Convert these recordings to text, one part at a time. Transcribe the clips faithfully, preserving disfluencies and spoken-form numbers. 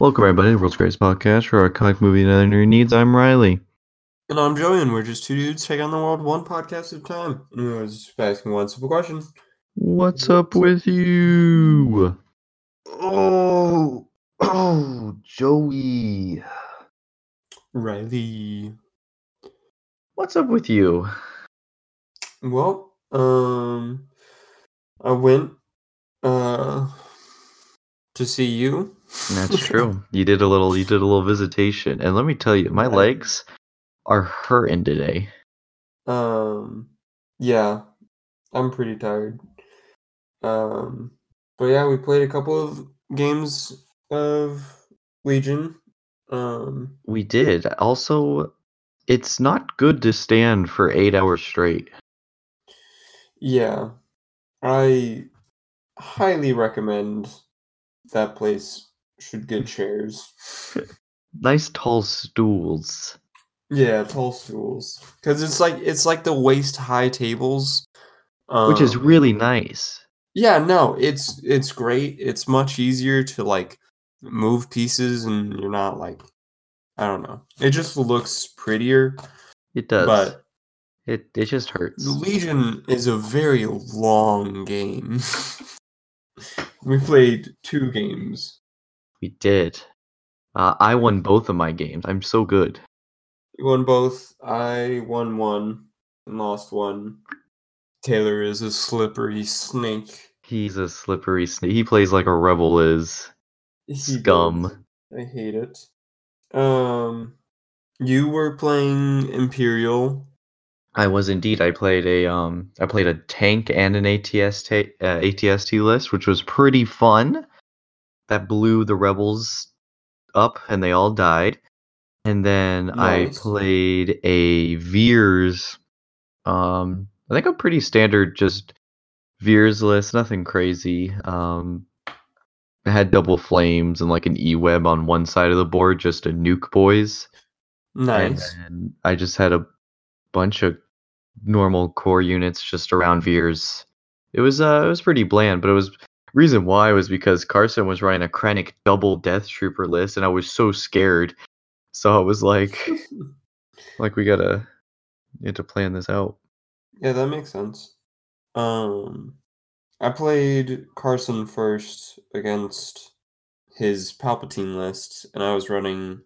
Welcome everybody to World's Greatest Podcast for our comic movie and other new needs. I'm Riley. And I'm Joey, and we're just two dudes taking on the world one podcast at a time. And we were just asking one simple question. What's up with you? Oh, oh, Joey. Riley. What's up with you? Well, um, I went, uh, to see you. That's true. You did a little. You did a little visitation, and let me tell you, my legs are hurting today. Um, yeah, I'm pretty tired. Um, but yeah, we played a couple of games of Legion. Um, we did. Also, it's not good to stand for eight hours straight. Yeah, I highly recommend that place. Should get chairs. Nice tall stools. Yeah, tall stools. Because it's like it's like the waist high tables, um, which is really nice. Yeah, no, it's it's great. It's much easier to like move pieces, and you're not like I don't know. It just looks prettier. It does, but it it just hurts. The Legion is a very long game. We played two games. We did. Uh, I won both of my games. I'm so good. You won both. I won one and lost one. Taylor is a slippery snake. He's a slippery snake. He plays like a rebel is. He Scum. Does. I hate it. Um, you were playing Imperial. I was indeed. I played a um. I played a tank and an A T S T list, which was pretty fun. That blew the rebels up, and they all died. And then nice. I played a Veers. Um, I think a pretty standard, just Veers list, nothing crazy. Um, I had double flames and like an E-web on one side of the board, just a nuke boys. Nice. And, and I just had a bunch of normal core units just around Veers. It was uh, it was pretty bland, but it was. Reason why was because Carson was running a Krennic double Death Trooper list, and I was so scared. So I was like, like we gotta need to plan this out. Yeah, that makes sense. Um, I played Carson first against his Palpatine list, and I was running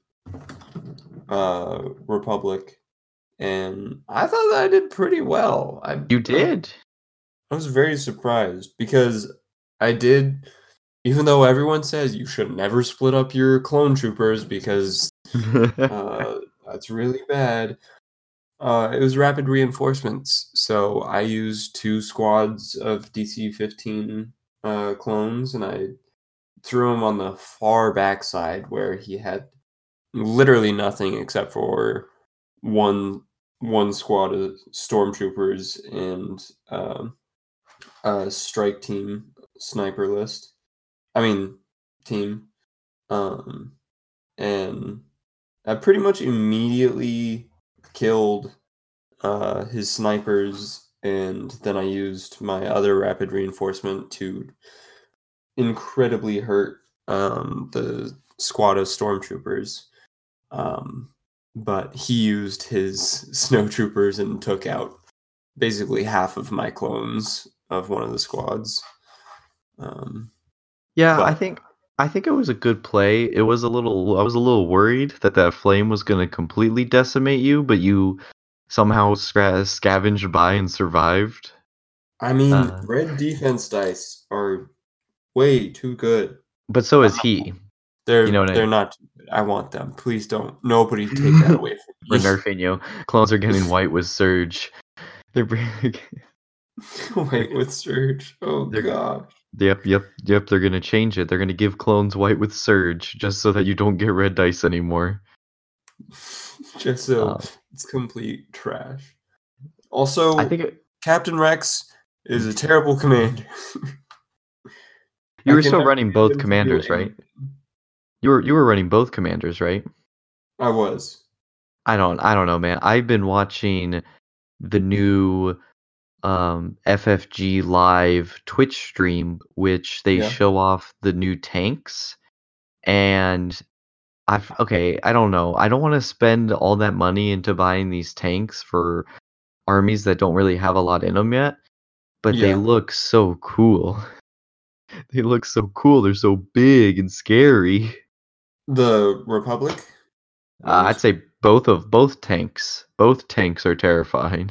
uh, Republic, and I thought that I did pretty well. I you did. I, I was very surprised because. I did, even though everyone says you should never split up your clone troopers because uh, that's really bad. Uh, it was rapid reinforcements, so I used two squads of D C fifteen uh, clones, and I threw him on the far backside where he had literally nothing except for one one squad of stormtroopers and uh, a strike team. Sniper list, I mean team, um, and I pretty much immediately killed uh, his snipers, and then I used my other rapid reinforcement to incredibly hurt um, the squad of stormtroopers. Um, but he used his snowtroopers and took out basically half of my clones of one of the squads. Um, yeah, but. I think I think it was a good play. It was a little. I was a little worried that that flame was going to completely decimate you, but you somehow sca- scavenged by and survived. I mean, uh, red defense dice are way too good. But so is he. They're you know they're I mean? Not. Too good. I want them. Please don't. Nobody take that away from me. We're nerfing you. Clones are getting white with surge. They're white with surge. Oh they're, gosh. Yep, yep, yep, they're going to change it. They're going to give clones white with surge just so that you don't get red dice anymore. Just so uh, it's complete trash. Also, I think it, Captain Rex is a terrible commander. You were still running both commanders, right? You were you were running both commanders, right? I was. I don't I don't know, man. I've been watching the new Um, F F G live Twitch stream, which they yeah. show off the new tanks, And I've okay, I don't know. I don't want to spend all that money into buying these tanks for armies that don't really have a lot in them yet, but yeah. they look so cool. They look so cool. They're so big and scary. The Republic? Uh, I'd say both of both tanks. Both tanks are terrifying.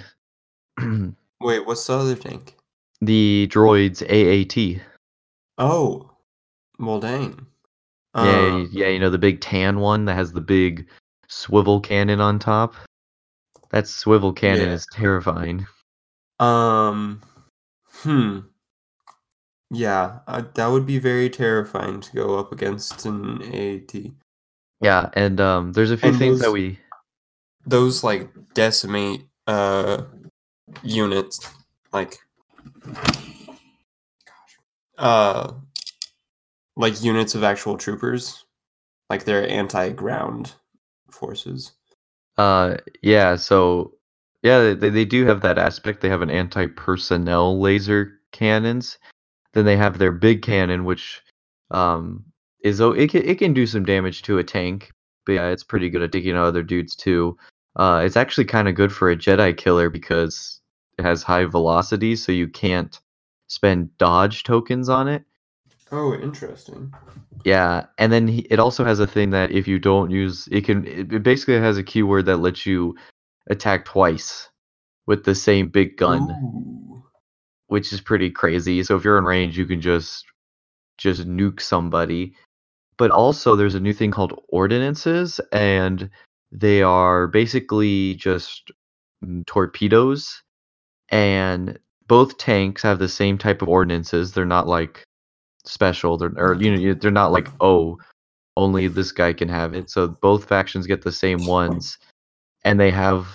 Wait, what's the other tank? The droids A A T. Oh, well, dang. Um, yeah, yeah, you know, the big tan one that has the big swivel cannon on top. That swivel cannon yeah. is terrifying. Um, hmm. Yeah, uh, that would be very terrifying to go up against an A A T. Yeah, and um, there's a few and things those, that we... Those, like, decimate uh, units, like... Gosh. Uh... Like units of actual troopers, like their anti-ground forces. Uh, yeah. So, yeah, they they do have that aspect. They have an anti-personnel laser cannons. Then they have their big cannon, which um is oh it can, it can do some damage to a tank. But yeah, it's pretty good at digging out other dudes too. Uh, it's actually kind of good for a Jedi killer because it has high velocity, so you can't spend dodge tokens on it. Oh, interesting. Yeah, and then he, it also has a thing that if you don't use... It can. It basically has a keyword that lets you attack twice with the same big gun, Ooh. Which is pretty crazy. So if you're in range, you can just just nuke somebody. But also, there's a new thing called ordinances, and they are basically just torpedoes. And both tanks have the same type of ordinances. They're not like... special they're, or you know they're not like oh only this guy can have it, so both factions get the same ones, and they have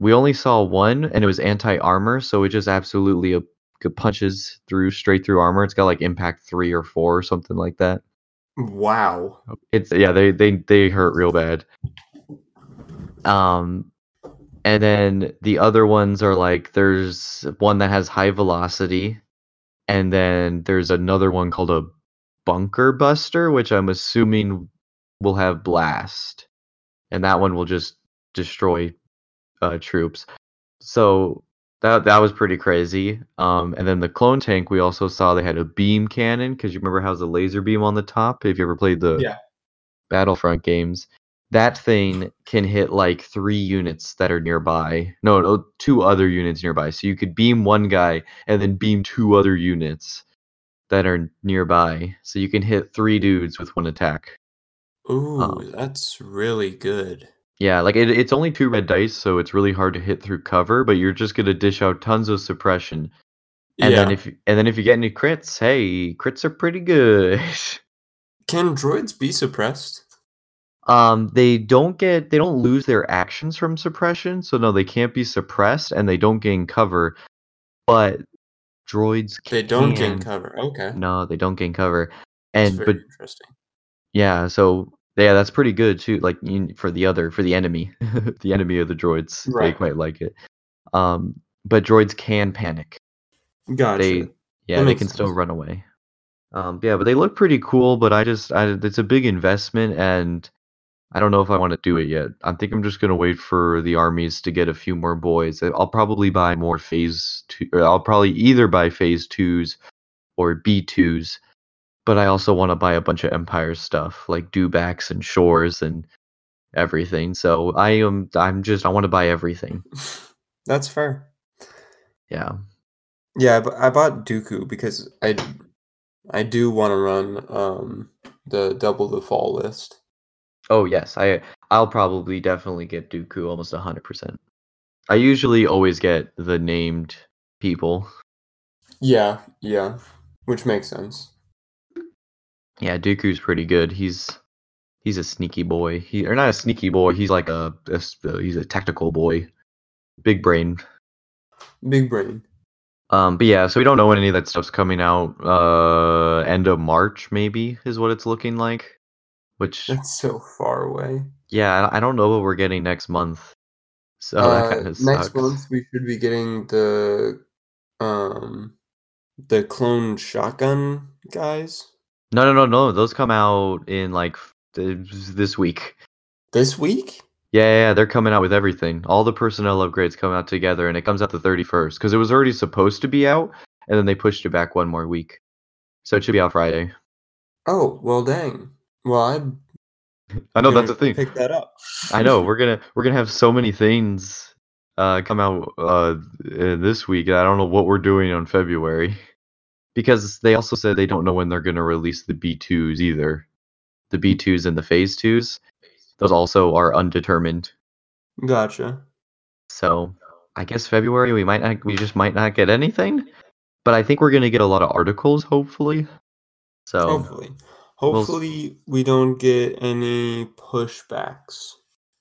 we only saw one and it was anti-armor, so it just absolutely a, punches through straight through armor. It's got like impact three or four or something like that. Wow. It's yeah they they they hurt real bad. Um and then the other ones are like there's one that has high velocity. And then there's another one called a bunker buster, which I'm assuming will have blast. And that one will just destroy uh, troops. So that that was pretty crazy. Um, and then the clone tank, we also saw they had a beam cannon. Because you remember how the laser beam on the top? If you ever played the yeah. Battlefront games. That thing can hit like three units that are nearby. No, no, two other units nearby. So you could beam one guy and then beam two other units that are nearby. So you can hit three dudes with one attack. Ooh, um, that's really good. Yeah, like it, it's only two red dice, so it's really hard to hit through cover. But you're just gonna dish out tons of suppression. And yeah. then if and then if you get any crits, hey, crits are pretty good. Can droids be suppressed? Um, they don't get, they don't lose their actions from suppression, so no, they can't be suppressed, and they don't gain cover, but droids can. They don't gain cover, okay. No, they don't gain cover. And, that's very but, interesting. Yeah, so, yeah, that's pretty good, too, like, for the other, for the enemy, the enemy of the droids, right. They quite like it. Um, but droids can panic. Gotcha. They, yeah, that they can sense. Still run away. Um, yeah, but they look pretty cool, but I just, I, it's a big investment, and I don't know if I want to do it yet. I think I'm just going to wait for the armies to get a few more boys. I'll probably buy more phase two. Or I'll probably either buy phase twos or B twos. But I also want to buy a bunch of Empire stuff like dewbacks and shores and everything. So I am, I'm just, I want to buy everything. That's fair. Yeah. Yeah. But I bought Dooku because I, I do want to run um, the double the fall list. Oh, yes. I, I'll probably definitely get Dooku almost one hundred percent. I usually always get the named people. Yeah, yeah. Which makes sense. Yeah, Dooku's pretty good. He's he's a sneaky boy. He Or not a sneaky boy. He's like a, a he's a tactical boy. Big brain. Big brain. Um, but yeah, so we don't know when any of that stuff's coming out. Uh, end of March, maybe, is what it's looking like. Which that's so far away. Yeah, I don't know what we're getting next month. So uh, that kind of sucks. Next month we should be getting the um the clone shotgun guys. No, no, no, no. Those come out in like th- this week. This week? Yeah, yeah, yeah, they're coming out with everything. All the personnel upgrades come out together, and it comes out the thirty-first because it was already supposed to be out, and then they pushed it back one more week, so it should be out Friday. Oh well, dang. Well, I'm. I know that's a thing. Pick that up. I know we're gonna we're gonna have so many things uh, come out uh, this week. I don't know what we're doing on February. Because they also said they don't know when they're going to release the B twos either. The B twos and the Phase twos. Those also are undetermined. Gotcha. So, I guess February we might not, we just might not get anything. But I think we're going to get a lot of articles, hopefully. So Hopefully. Hopefully we'll... we don't get any pushbacks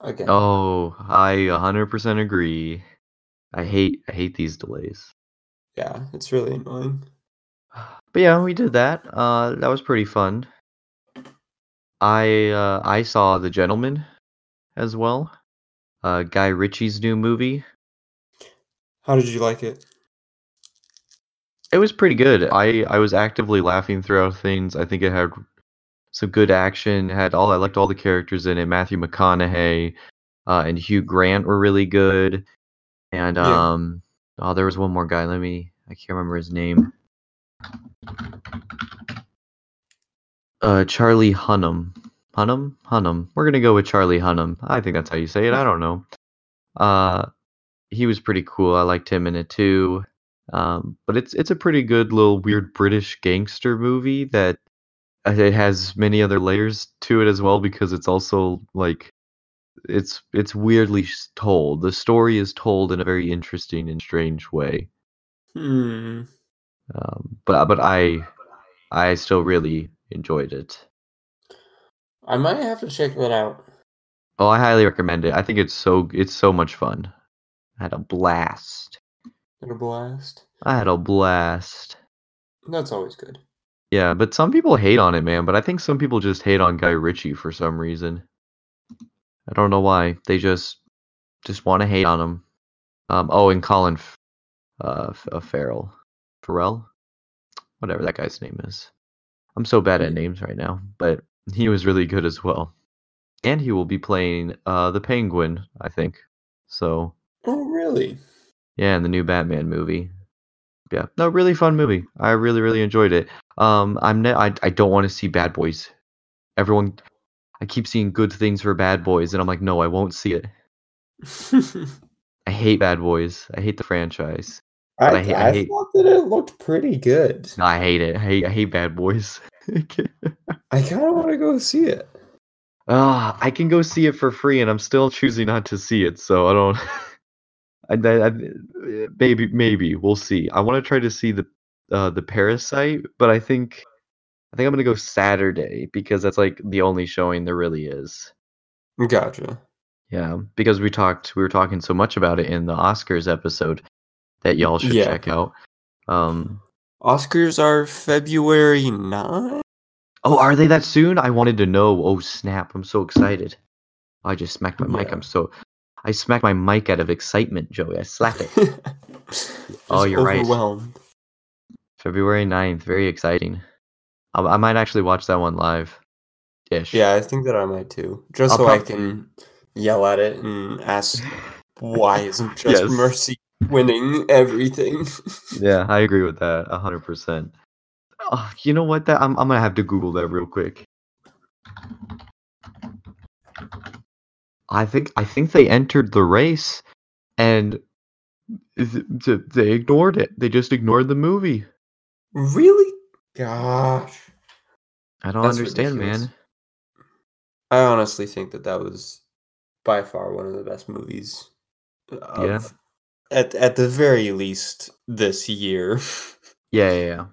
again. Oh, I one hundred percent agree. I hate I hate these delays. Yeah, it's really annoying. But yeah, we did that. Uh, that was pretty fun. I uh, I saw The Gentleman as well. Uh, Guy Ritchie's new movie. How did you like it? It was pretty good. I, I was actively laughing throughout things. I think it had some good action. Had all I liked all the characters in it. Matthew McConaughey uh, and Hugh Grant were really good. And um, yeah. oh, there was one more guy. Let me. I can't remember his name. Uh, Charlie Hunnam, Hunnam, Hunnam. We're gonna go with Charlie Hunnam. I think that's how you say it. I don't know. Uh, he was pretty cool. I liked him in it too. Um, but it's it's a pretty good little weird British gangster movie that it has many other layers to it as well because it's also like it's it's weirdly told. The story is told in a very interesting and strange way. Hmm. Um, but but I I still really enjoyed it. I might have to check that out. Oh, I highly recommend it. I think it's so it's so much fun. I had a blast. Had a blast. I had a blast. That's always good. Yeah, but some people hate on it, man. But I think some people just hate on Guy Ritchie for some reason. I don't know why. They just just want to hate on him. Um. Oh, and Colin uh, Ferrell. Ferrell, whatever that guy's name is. I'm so bad at names right now, but he was really good as well. And he will be playing uh, the Penguin, I think. So. Oh, really? Yeah, in the new Batman movie. Yeah, no, really fun movie. I really, really enjoyed it. Um, I'm ne- I I don't want to see Bad Boys. Everyone, I keep seeing good things for Bad Boys, and I'm like, no, I won't see it. I hate Bad Boys. I hate the franchise. I, I, hate, I, I hate, thought that it looked pretty good. No, I hate it. I hate, I hate Bad Boys. I kind of want to go see it. Uh, I can go see it for free, and I'm still choosing not to see it, so I don't... I, I, I, maybe, maybe. We'll see. I want to try to see the uh, the Parasite, but I think, I think I'm going to go Saturday, because that's like the only showing there really is. Gotcha. Yeah, because we talked. We were talking so much about it in the Oscars episode. That y'all should yeah. check out. Um, Oscars are February ninth? Oh, are they that soon? I wanted to know. Oh, snap. I'm so excited. I just smacked my yeah. mic. I'm so... I smacked my mic out of excitement, Joey. I slapped it. Oh, you're overwhelmed. Right. February ninth. Very exciting. I, I might actually watch that one live. Ish. Yeah, I think that I might too. Just I'll so probably... I can yell at it and ask, why isn't just yes. mercy winning everything? Yeah, I agree with that one hundred percent. Oh, you know what? That I'm I'm going to have to Google that real quick. I think I think they entered the race and they ignored it. They just ignored the movie. Really? Gosh. I don't That's understand, ridiculous. Man. I honestly think that that was by far one of the best movies of yeah. At at the very least this year. yeah, yeah, yeah.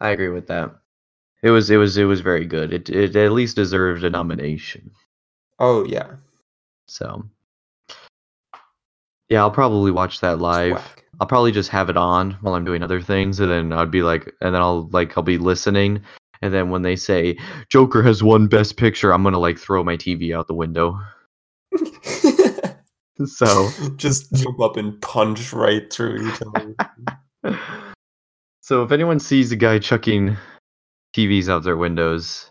I agree with that. It was it was it was very good. It it at least deserved a nomination. Oh yeah. So yeah, I'll probably watch that live. I'll probably just have it on while I'm doing other things, and then I'd be like, and then I'll like I'll be listening, and then when they say Joker has won Best Picture, I'm gonna like throw my T V out the window. So just jump up and punch right through your television. So if anyone sees a guy chucking T Vs out their windows.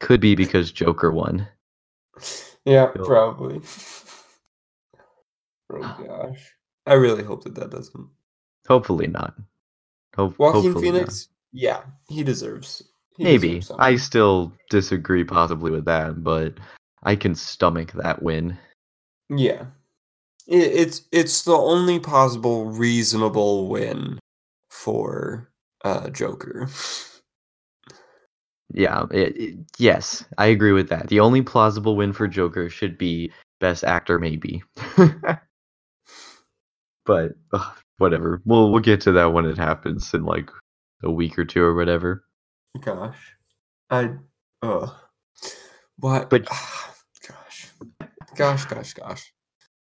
Could be because Joker won. Yeah, so. Probably. Oh gosh, I really hope that that doesn't. Hopefully not. Ho- Joaquin Phoenix, not. Yeah, he deserves. He Maybe deserves I still disagree possibly with that, but I can stomach that win. Yeah, it, it's it's the only possible reasonable win for uh, Joker. Yeah. It, it, yes, I agree with that. The only plausible win for Joker should be Best Actor, maybe. But ugh, whatever. We'll we'll get to that when it happens in like a week or two or whatever. Gosh, I. Uh, what? But oh, gosh, gosh, gosh, gosh.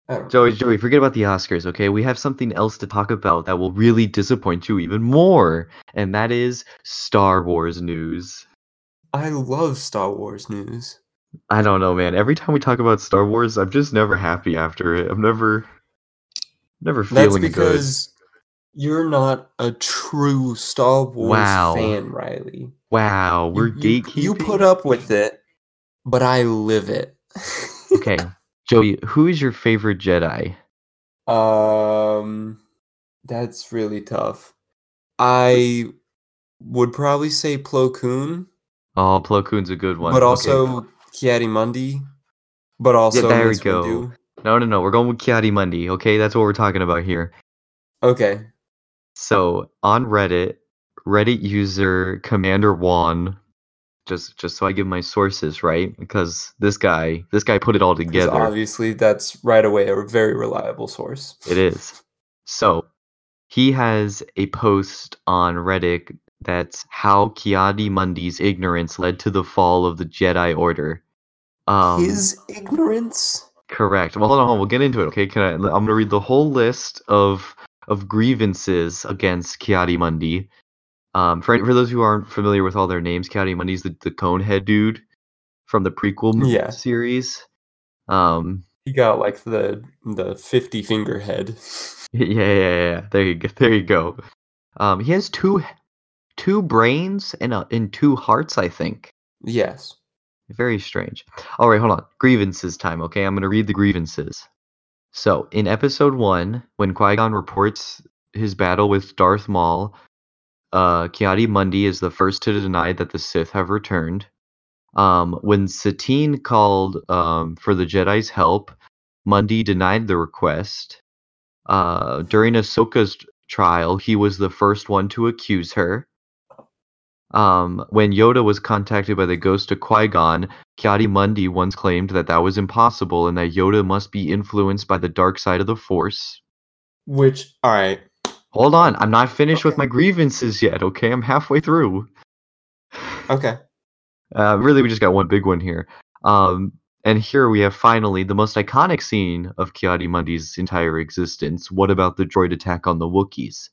I don't Joey, know. Joey, forget about the Oscars, okay? We have something else to talk about that will really disappoint you even more, and that is Star Wars news. I love Star Wars news. I don't know, man. Every time we talk about Star Wars, I'm just never happy after it. I'm never, never feeling good. That's because good. You're not a true Star Wars wow. fan, Riley. Wow, we're you, gatekeeping. You put up with it, but I live it. Okay, Joey, who is your favorite Jedi? Um, that's really tough. I would probably say Plo Koon. Oh, Plo Koon's a good one. But also... Okay. Ki-Adi-Mundi, but also yeah, there Mace we go. Windu. No, no, no. We're going with Ki-Adi-Mundi. Okay, that's what we're talking about here. Okay. So on Reddit, Reddit user Commander Juan, just just so I give my sources right, because this guy this guy put it all together. Obviously, that's right away a very reliable source. It is. So he has a post on Reddit that's how Ki-Adi-Mundi's ignorance led to the fall of the Jedi Order. Um, His ignorance? Correct. Well, hold on, hold on. We'll get into it, okay? Can I, I'm going to read the whole list of of grievances against Ki-Adi-Mundi. Um, for, for those who aren't familiar with all their names, Ki-Adi-Mundi's the, the Conehead dude from the prequel yeah. series. Um, he got, like, the the fifty-finger head. Yeah, yeah, yeah. There you go. There you go. Um, he has two... Two brains and, a, and two hearts, I think. Yes. Very strange. All right, hold on. Grievances time, okay? I'm going to read the grievances. So, in episode one, when Qui-Gon reports his battle with Darth Maul, uh, Ki-Adi-Mundi is the first to deny that the Sith have returned. Um, when Satine called um, for the Jedi's help, Mundi denied the request. Uh, during Ahsoka's trial, he was the first one to accuse her. Um, when Yoda was contacted by the ghost of Qui-Gon, Ki-Adi-Mundi once claimed that that was impossible and that Yoda must be influenced by the dark side of the Force. Which, alright. Hold on, I'm not finished okay. with my grievances yet, okay? I'm halfway through. Okay. Uh, really, we just got one big one here. Um, and here we have finally the most iconic scene of Ki-Adi-Mundi's entire existence. What about the droid attack on the Wookiees?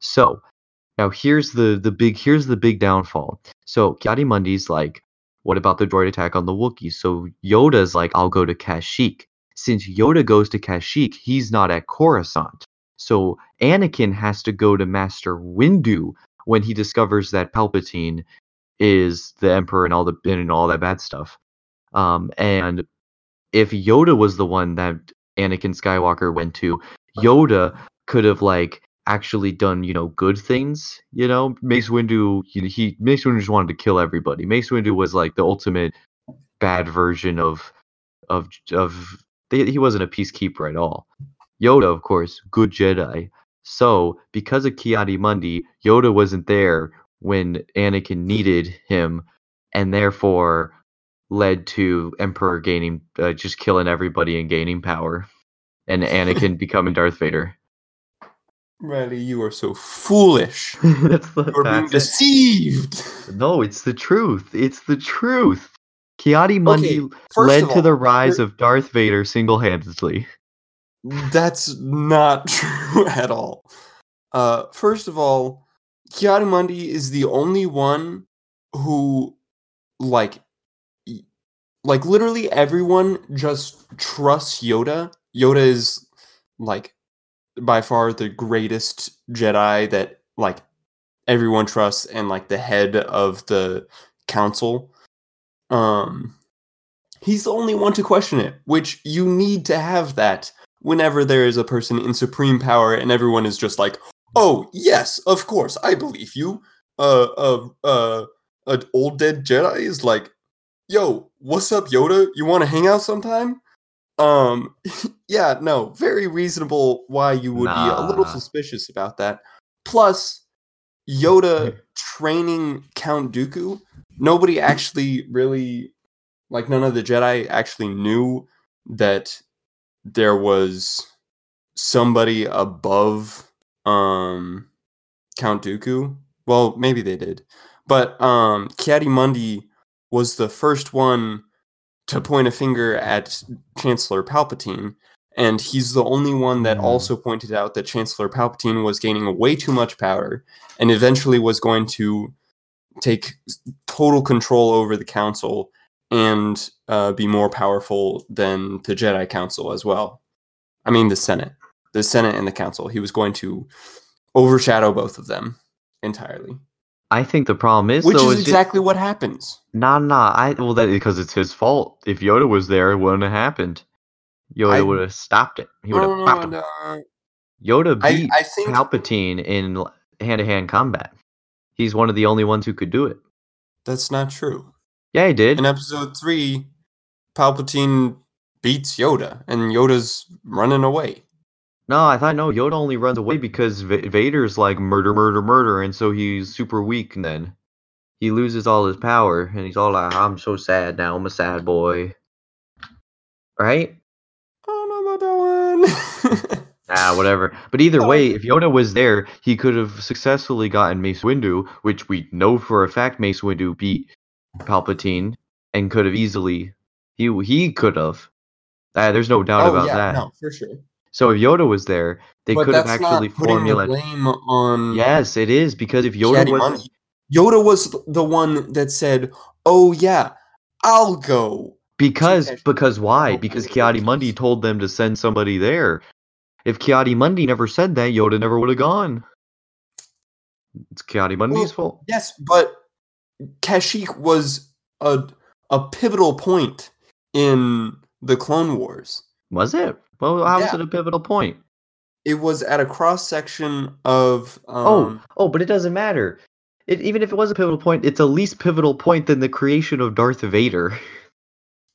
So... Now here's the the big here's the big downfall. So Ki-Adi-Mundi's like, what about the droid attack on the Wookiees? So Yoda's like, I'll go to Kashyyyk. Since Yoda goes to Kashyyyk, he's not at Coruscant. So Anakin has to go to Master Windu when he discovers that Palpatine is the Emperor and all the and all that bad stuff. Um, and if Yoda was the one that Anakin Skywalker went to, Yoda could have like. Actually done, you know, good things. You know, Mace Windu, he, he Mace Windu just wanted to kill everybody. Mace Windu was like the ultimate bad version of of of. They, he wasn't a peacekeeper at all. Yoda, of course, good Jedi. So because of Ki-Adi-Mundi, Yoda wasn't there when Anakin needed him, and therefore led to Emperor gaining, uh, just killing everybody and gaining power, and Anakin becoming Darth Vader. Riley, you are so foolish. That's the, You're being deceived. No, it's the truth. It's the truth. Ki-Adi-Mundi okay, led all, to the rise of Darth Vader single-handedly. That's not true at all. Uh, first of all, Ki-Adi-Mundi is the only one who, like, like literally everyone just trusts Yoda. Yoda is, like... by far the greatest Jedi that like everyone trusts and like the head of the council. Um, he's the only one to question it, which you need to have that whenever there is a person in supreme power and everyone is just like, oh, yes, of course, I believe you. Uh, uh, uh, an old dead Jedi is like, yo, what's up, Yoda? You want to hang out sometime? Um, yeah, no, very reasonable why you would nah. be a little suspicious about that. Plus, Yoda training Count Dooku, nobody actually really, like, none of the Jedi actually knew that there was somebody above um, Count Dooku. Well, maybe they did. But um, Ki-Adi-Mundi was the first one to point a finger at Chancellor Palpatine, and he's the only one that also pointed out that Chancellor Palpatine was gaining way too much power and eventually was going to take total control over the council and uh, be more powerful than the Jedi Council as well. I mean, the Senate. The Senate and the Council. He was going to overshadow both of them entirely. I think the problem is, which though, is exactly just, what happens. Nah, nah. I well, that because it's his fault. If Yoda was there, it wouldn't have happened. Yoda would have stopped it. He would have no, popped no, no. him. Yoda beat I, I think, Palpatine in hand-to-hand combat. He's one of the only ones who could do it. That's not true. Yeah, he did. In episode three, Palpatine beats Yoda, and Yoda's running away. No, I thought, no, Yoda only runs away because v- Vader's like murder, murder, murder, and so he's super weak and then. He loses all his power, and he's all like, I'm so sad now, I'm a sad boy. Right? I don't know about that one. Nah, whatever. But either way, if Yoda was there, he could have successfully gotten Mace Windu, which we know for a fact Mace Windu beat Palpatine, and could have easily, he he could have. Uh, there's no doubt oh, about yeah, that. No, for sure. So if Yoda was there, they but could have actually formulated. But that's not putting the blame on. Yes, it is, because if Yoda was Yoda was the one that said, "Oh yeah, I'll go." Because because why? Because Ki-Adi-Mundi told them to send somebody there. If Ki-Adi-Mundi never said that, Yoda never would have gone. It's Ki-Adi-Mundi's well, fault. Yes, but Kashyyyk was a a pivotal point in the Clone Wars. Was it? Well, how yeah. was it a pivotal point? It was at a cross section of. Um, oh, oh, but it doesn't matter. It, even if it was a pivotal point, it's a least pivotal point than the creation of Darth Vader.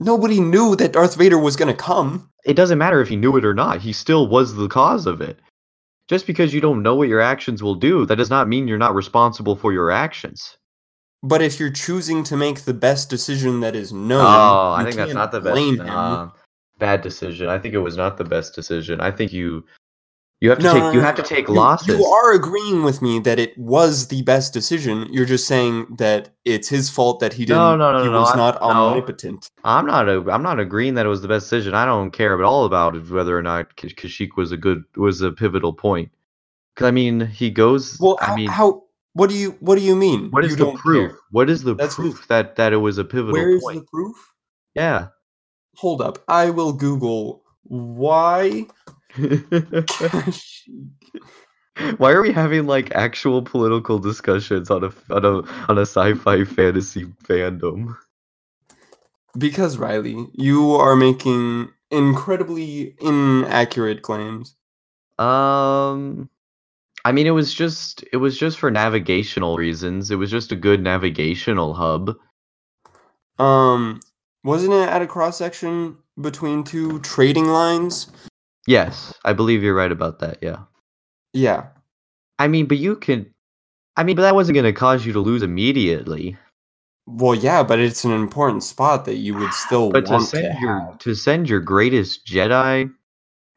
Nobody knew that Darth Vader was going to come. It doesn't matter if he knew it or not. He still was the cause of it. Just because you don't know what your actions will do, that does not mean you're not responsible for your actions. But if you're choosing to make the best decision that is known, oh, I think that's not the best. Uh, bad decision. I think it was not the best decision. I think you you have to no, take no, no, you no. have to take losses. You, you are agreeing with me that it was the best decision. You're just saying that it's his fault that he didn't. No, no, no, he no, was no, not I'm, omnipotent. No. I'm not. A, I'm not agreeing that it was the best decision. I don't care at all about it, whether or not Kashyyyk was a good was a pivotal point. Because I mean, he goes. Well, I mean, how. What do you What do you mean? What is you the proof? Care. What is the That's proof the, that, that it was a pivotal point? Where is point? The proof? Yeah. Hold up. I will Google why. Why are we having like actual political discussions on a on a on a sci-fi fantasy fandom? Because Riley, you are making incredibly inaccurate claims. Um. I mean, it was just it was just for navigational reasons. It was just a good navigational hub. Um, wasn't it at a cross section between two trading lines? Yes, I believe you're right about that. Yeah. Yeah. I mean, but you can. I mean, but that wasn't going to cause you to lose immediately. Well, yeah, but it's an important spot that you would still. But want to send to your have. to send your greatest Jedi.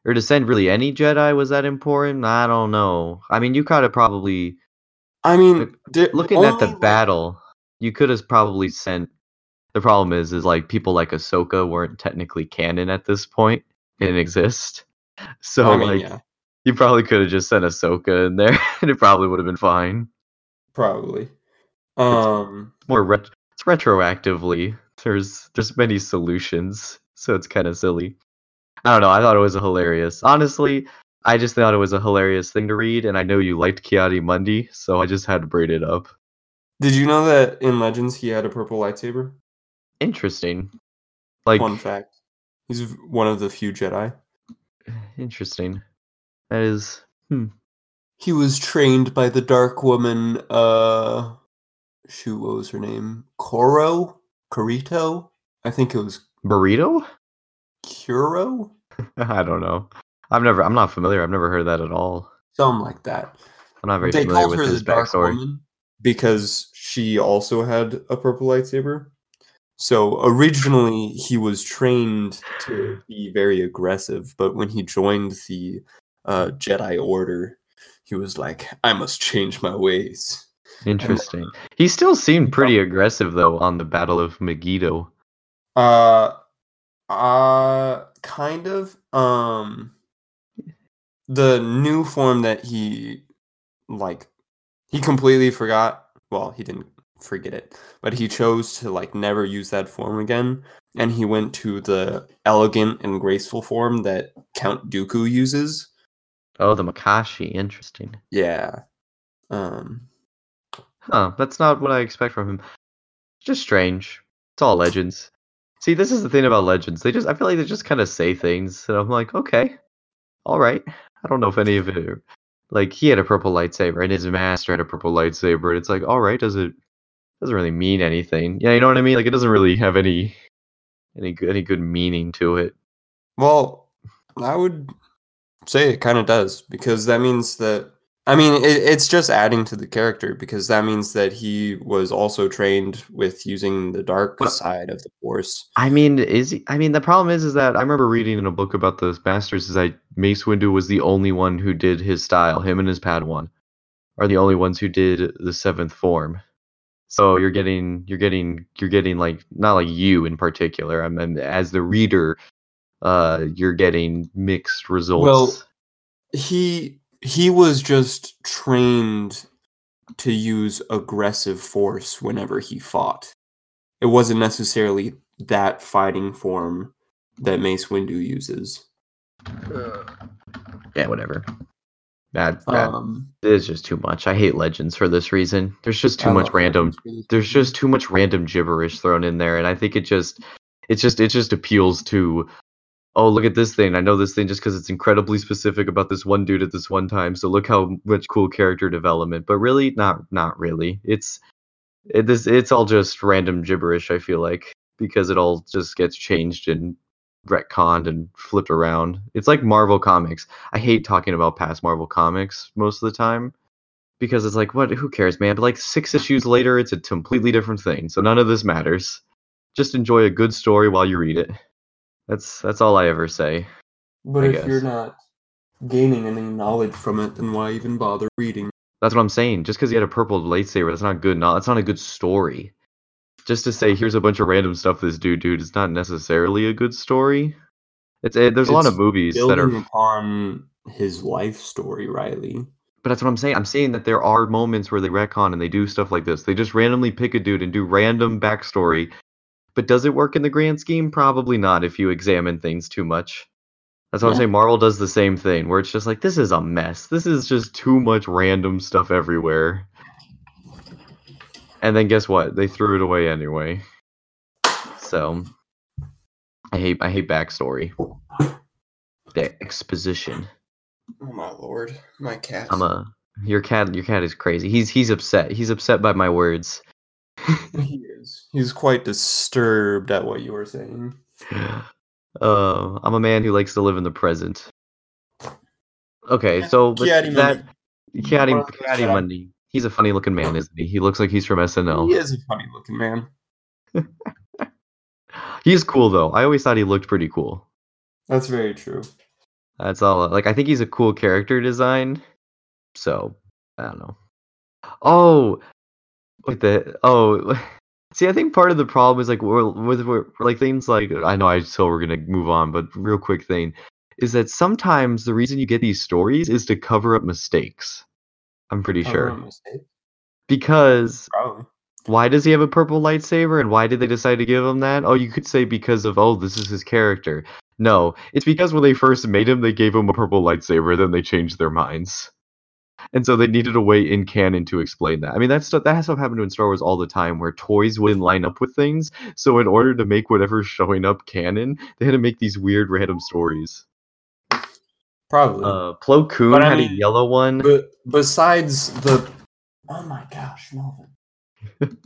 Or to send really any Jedi, was that important? I don't know. I mean, you could have probably... I mean... Looking at the like, battle, you could have probably sent... The problem is, is like people like Ahsoka weren't technically canon at this point. They didn't exist. So, I mean, like, yeah. You probably could have just sent Ahsoka in there, and it probably would have been fine. Probably. Um, it's more ret- it's retroactively. There's There's many solutions, so it's kind of silly. I don't know. I thought it was hilarious. Honestly, I just thought it was a hilarious thing to read, and I know you liked Ki-Adi-Mundi, so I just had to braid it up. Did you know that in Legends he had a purple lightsaber? Interesting. Like, fun fact. He's one of the few Jedi. Interesting. That is... Hmm. He was trained by the Dark Woman, uh... shoot, what was her name? Koro? Corito? I think it was... Burrito? Kuro? I don't know. I've never, I'm not familiar. I've never heard that at all. Something like that. I'm not very they familiar with his the backstory. Dark Woman because she also had a purple lightsaber. So originally he was trained to be very aggressive, but when he joined the uh, Jedi Order, he was like, I must change my ways. Interesting. And he still seemed pretty probably, aggressive, though, on the Battle of Megiddo. Uh, uh, kind of. Um... The new form that he, like, he completely forgot. Well, he didn't forget it, but he chose to, like, never use that form again. And he went to the elegant and graceful form that Count Dooku uses. Oh, the Makashi. Interesting. Yeah. Um. Huh. That's not what I expect from him. Just strange. It's all Legends. See, this is the thing about Legends. They just, I feel like they just kind of say things that I'm like, okay, all right. I don't know if any of it, like, he had a purple lightsaber and his master had a purple lightsaber, and it's like, all right, does it doesn't really mean anything? Yeah, you know what I mean? Like, it doesn't really have any any good any good meaning to it. Well, I would say it kind of does, because that means that I mean it, it's just adding to the character, because that means that he was also trained with using the dark well, side of the Force. I mean, is he, I mean the problem is is that I remember reading in a book about the masters is I Mace Windu was the only one who did his style. Him and his Padawan are the only ones who did the seventh form. So you're getting you're getting you're getting like not like you in particular. I mean, as the reader, uh, you're getting mixed results. Well, he. He was just trained to use aggressive force whenever he fought. It wasn't necessarily that fighting form that Mace Windu uses. Yeah, whatever. That, that um, is just too much. I hate Legends for this reason. There's just too I much random. Legends. There's just too much random gibberish thrown in there, and I think it just, it just, it just appeals to. Oh, look at this thing. I know this thing just because it's incredibly specific about this one dude at this one time. So look how much cool character development. But really, not not really. It's it, this it's all just random gibberish, I feel like, because it all just gets changed and retconned and flipped around. It's like Marvel Comics. I hate talking about past Marvel Comics most of the time because it's like, what? Who cares, man? But like six issues later, it's a completely different thing. So none of this matters. Just enjoy a good story while you read it. That's that's all I ever say. But I if guess. You're not gaining any knowledge from it, then why even bother reading? That's what I'm saying. Just because he had a purple lightsaber, that's not good. No, that's not a good story. Just to say, here's a bunch of random stuff this dude dude is not necessarily a good story. It's it, there's it's a lot of movies that are building upon his life story, Riley. But that's what I'm saying. I'm saying that there are moments where they retcon and they do stuff like this. They just randomly pick a dude and do random backstory. But does it work in the grand scheme? Probably not if you examine things too much. That's what yeah. I'm saying. Marvel does the same thing, where it's just like, this is a mess. This is just too much random stuff everywhere. And then guess what? They threw it away anyway. So, I hate I hate backstory. The exposition. Oh my lord, my cat. I'm a your cat. Your cat is crazy. He's he's upset. He's upset by my words. He is. He's quite disturbed at what you were saying. Uh, I'm a man who likes to live in the present. Okay, so that Ki-Adi-Mundi. He's a funny-looking man, isn't he? He looks like he's from S N L. He is a funny-looking man. He's cool, though. I always thought he looked pretty cool. That's very true. That's all. Like, I think he's a cool character design. So, I don't know. Oh. With the oh, see, I think part of the problem is like we're with we're, like things like I know I so we're gonna move on, but real quick thing is that sometimes the reason you get these stories is to cover up mistakes. I'm pretty cover sure mistakes? Because Probably. Why does he have a purple lightsaber and why did they decide to give him that? Oh, you could say because of oh this is his character. No, it's because when they first made him, they gave him a purple lightsaber, then they changed their minds. And so they needed a way in canon to explain that. I mean, that stuff that has stuff happened in Star Wars all the time, where toys wouldn't line up with things. So in order to make whatever's showing up canon, they had to make these weird random stories. Probably. Uh, Plo Koon but had I mean, a yellow one. But besides the, oh my gosh, Melvin.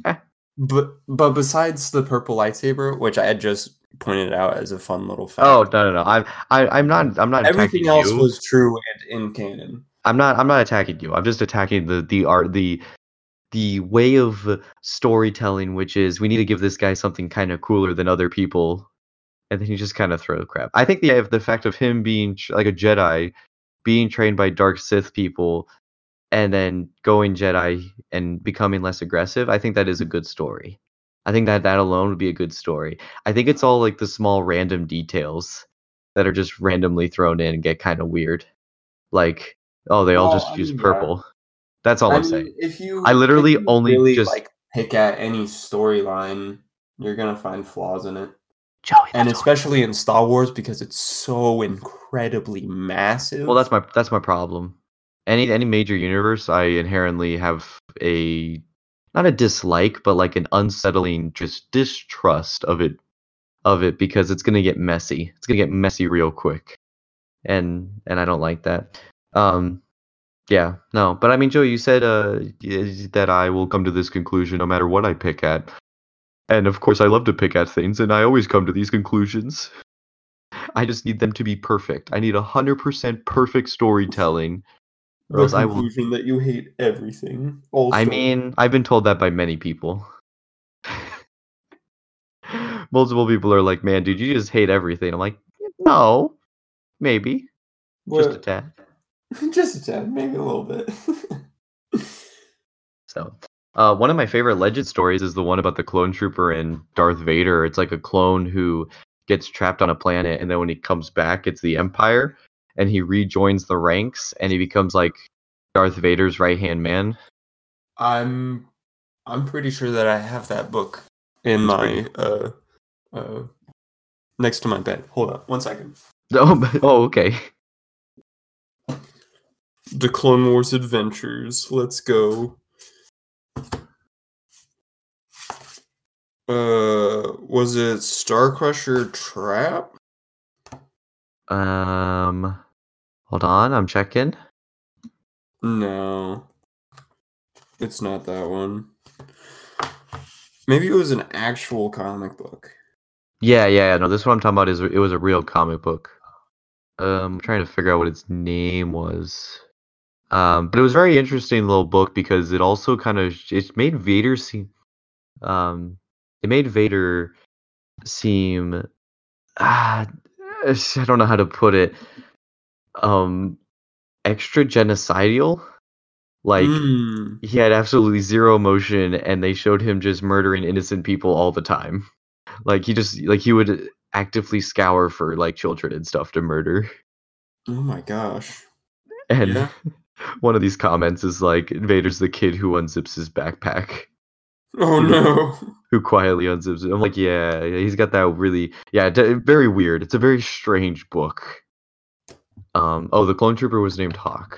but but besides the purple lightsaber, which I had just pointed out as a fun little fact. Oh no no no! I'm I, I'm not I'm not. Everything else you. was true and in canon. I'm not. I'm not attacking you. I'm just attacking the the art, the the way of storytelling, which is we need to give this guy something kind of cooler than other people, and then you just kind of throw crap. I think the the fact of him being like a Jedi, being trained by dark Sith people, and then going Jedi and becoming less aggressive. I think that is a good story. I think that that alone would be a good story. I think it's all like the small random details that are just randomly thrown in and get kind of weird, like. Oh, they all well, just use I mean, purple. Yeah. That's all I I'm mean, saying. If you, I literally if you only really, just like pick at any storyline, you're gonna find flaws in it, Joey, and especially in Star Wars because it's so incredibly massive. Well, that's my that's my problem. Any any major universe, I inherently have a not a dislike, but like an unsettling just distrust of it of it because it's gonna get messy. It's gonna get messy real quick, and and I don't like that. Um, yeah, no, but I mean, Joe, you said uh, that I will come to this conclusion no matter what I pick at, and of course I love to pick at things, and I always come to these conclusions. I just need them to be perfect. I need one hundred percent perfect storytelling. Or else I will... The conclusion that you hate everything. Also. I mean, I've been told that by many people. Multiple people are like, man, dude, you just hate everything. I'm like, no, maybe. What? Just a tad. Just a tad, maybe a little bit. So, uh, one of my favorite Legend stories is the one about the clone trooper and Darth Vader. It's like a clone who gets trapped on a planet, and then when he comes back, it's the Empire, and he rejoins the ranks, and he becomes like Darth Vader's right-hand man. I'm, I'm pretty sure that I have that book in my uh, uh, next to my bed. Hold on, one second. Oh, oh, okay. The Clone Wars Adventures. Let's go. Uh, was it Starcrusher Trap? Um, hold on, I'm checking. No, it's not that one. Maybe it was an actual comic book. Yeah, yeah, no. This one I'm talking about is it was a real comic book. Um, I'm trying to figure out what its name was. Um, but it was a very interesting little book because it also kind of it made Vader seem, um, it made Vader seem, ah, I don't know how to put it, um, extra genocidal. Like mm. He had absolutely zero emotion, and they showed him just murdering innocent people all the time. Like he just like he would actively scour for like children and stuff to murder. Oh my gosh! And. Yeah. One of these comments is like, Vader's the kid who unzips his backpack. Oh no! Who quietly unzips it. I'm like, yeah, he's got that really... Yeah, d- very weird. It's a very strange book. Um. Oh, the clone trooper was named Hawk.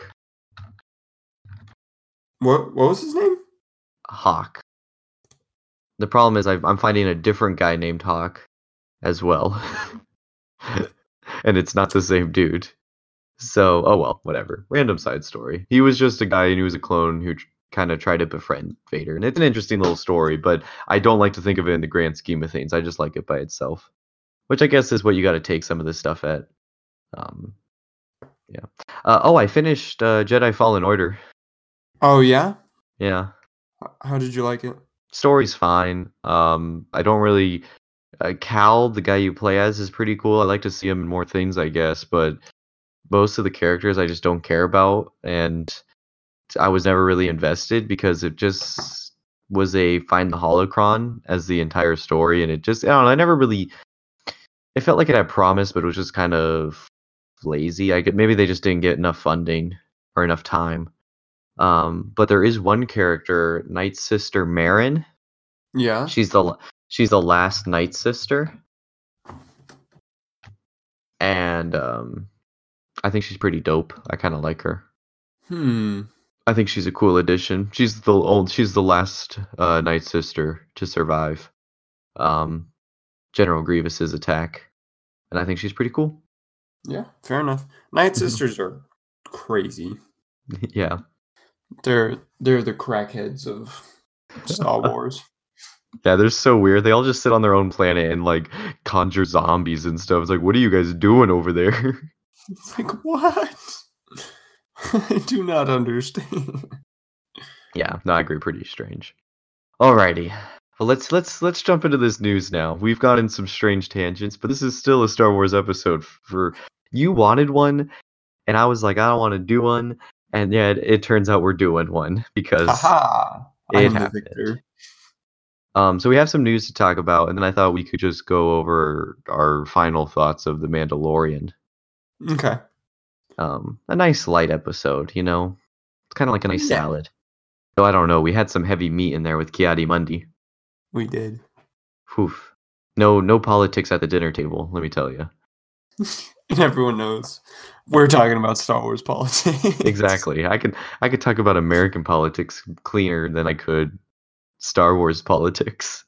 What What was his name? Hawk. The problem is I've, I'm finding a different guy named Hawk as well. And it's not the same dude. So, oh well, whatever. Random side story. He was just a guy and he was a clone who tr- kind of tried to befriend Vader. And it's an interesting little story, but I don't like to think of it in the grand scheme of things. I just like it by itself, which I guess is what you got to take some of this stuff at. Um, yeah. Uh, oh, I finished uh, Jedi Fallen Order. Oh, yeah? Yeah. How did you like it? Story's fine. Um, I don't really... Uh, Cal, the guy you play as, is pretty cool. I like to see him in more things, I guess, but... Most of the characters I just don't care about, and I was never really invested because it just was a find the holocron as the entire story, and it just, I don't know, I never really, it felt like it had promise, but it was just kind of lazy. I could, maybe they just didn't get enough funding or enough time. Um, but there is one character, Night Sister Marin. Yeah. She's the, she's the last Night Sister. and um, I think she's pretty dope. I kind of like her. Hmm. I think she's a cool addition. She's the old. She's the last uh, Night Sister to survive um, General Grievous's attack, and I think she's pretty cool. Yeah, fair enough. Night Sisters are crazy. Yeah, they're they're the crackheads of Star Wars. Yeah, they're so weird. They all just sit on their own planet and like conjure zombies and stuff. It's like, what are you guys doing over there? It's like, what? I do not understand. Yeah, no, I agree. Pretty strange. Alrighty, well, let's let's let's jump into this news now. We've gotten some strange tangents, but this is still a Star Wars episode. For you wanted one, and I was like, I don't want to do one, and yet it turns out we're doing one because Aha, it I'm happened. The victor. Um, so we have some news to talk about, and then I thought we could just go over our final thoughts of The Mandalorian. Okay. Um, a nice light episode, you know? It's kind of like a nice yeah. salad. So I don't know, we had some heavy meat in there with Ki-Adi-Mundi. We did. Oof. No, no politics at the dinner table, let me tell you. And everyone knows we're talking about Star Wars politics. Exactly. I could, I could talk about American politics cleaner than I could Star Wars politics.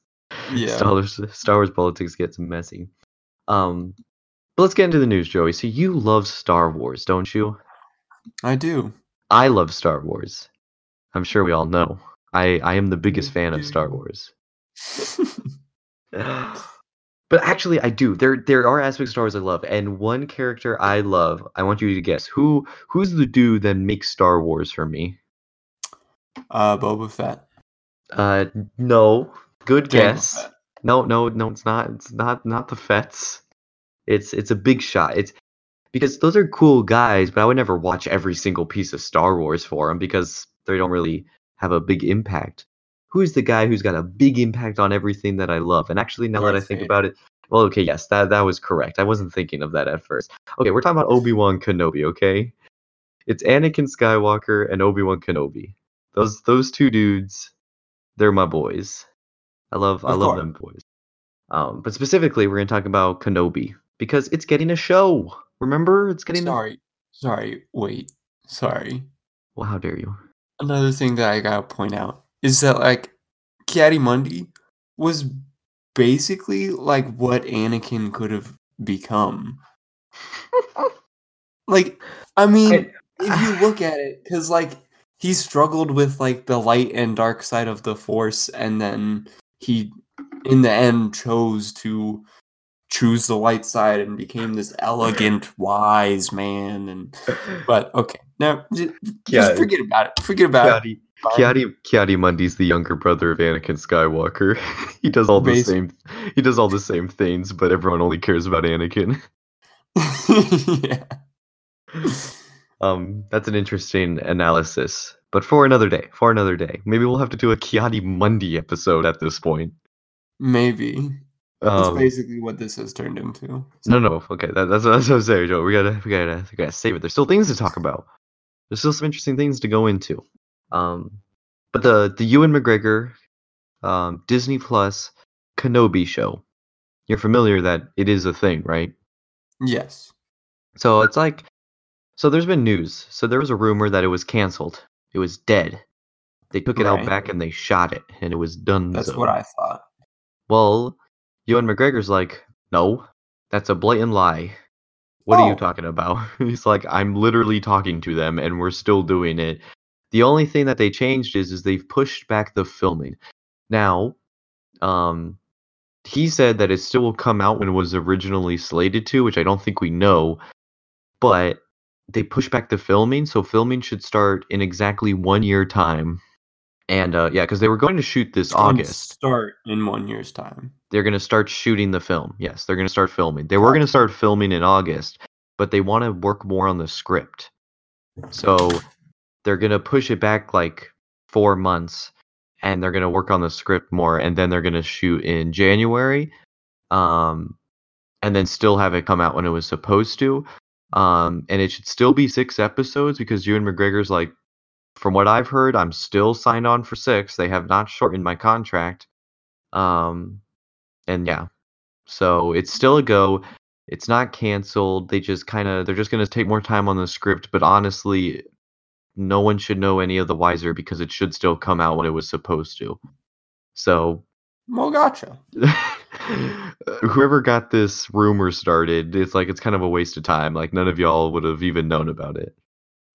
Yeah. Star Wars, Star Wars politics gets messy. Um, but let's get into the news, Joey. So you love Star Wars, don't you? I do. I love Star Wars. I'm sure we all know. I, I am the biggest fan of Star Wars. But actually, I do. There there are aspects of Star Wars I love, and one character I love. I want you to guess who who's the dude that makes Star Wars for me. Uh, Boba Fett. Uh, no. Good Dang guess. No, no, no. It's not. It's not. Not the Fets. It's it's a big shot. It's because those are cool guys, but I would never watch every single piece of Star Wars for them because they don't really have a big impact. Who is the guy who's got a big impact on everything that I love? And actually, now Darth that I think Vader. About it, well, okay, yes, that that was correct. I wasn't thinking of that at first. Okay, we're talking about Obi-Wan Kenobi. Okay, it's Anakin Skywalker and Obi-Wan Kenobi. Those those two dudes. They're my boys. I love of I love course. Them boys. Um, but specifically, we're going to talk about Kenobi because it's getting a show. Remember, it's getting. Sorry, a- sorry, wait, sorry. Well, how dare you? Another thing that I gotta point out is that like Ki-Adi-Mundi was basically like what Anakin could have become. Like, I mean, I, if you look at it, because like. He struggled with, like, the light and dark side of the Force, and then he, in the end, chose to choose the light side and became this elegant, wise man. And But, okay. Now, just, yeah. just forget about it. Forget about Ki-Adi, it. Ki-Adi, Ki-Adi-Mundi's the younger brother of Anakin Skywalker. He does all Basically. the same He does all the same things, but everyone only cares about Anakin. Yeah. Um, that's an interesting analysis, but for another day, for another day. Maybe we'll have to do a Ki-Adi-Mundi episode at this point. Maybe. That's um, basically what this has turned into. No, no, okay, that, that's, that's what I'm saying, Joe. We gotta, we gotta, we gotta save it. There's still things to talk about. There's still some interesting things to go into. Um, but the the Ewan McGregor, um, Disney Plus Kenobi show. You're familiar that it is a thing, right? Yes. So it's like. So there's been news. So there was a rumor that it was canceled. It was dead. They took it right. out back and they shot it, and it was done. That's what I thought. Well, Ewan McGregor's like, no, that's a blatant lie. What oh. are you talking about? He's like, I'm literally talking to them, and we're still doing it. The only thing that they changed is, is they've pushed back the filming. Now, um, he said that it still will come out when it was originally slated to, which I don't think we know, but... They push back the filming, so filming should start in exactly one year time. And uh, yeah, because they were going to shoot this it's August. Start in one year's time. They're going to start shooting the film. Yes, they're going to start filming. They were going to start filming in August, but they want to work more on the script. So they're going to push it back like four months, and they're going to work on the script more, and then they're going to shoot in January, um, and then still have it come out when it was supposed to. Um, and it should still be six episodes because Ewan McGregor's like, from what I've heard, I'm still signed on for six. They have not shortened my contract. Um, and yeah, so it's still a go. It's not canceled. They just kind of, they're just going to take more time on the script. But honestly, no one should know any of the wiser because it should still come out when it was supposed to. So. Well, gotcha. Whoever got this rumor started, it's like, it's kind of a waste of time. Like, none of y'all would have even known about it.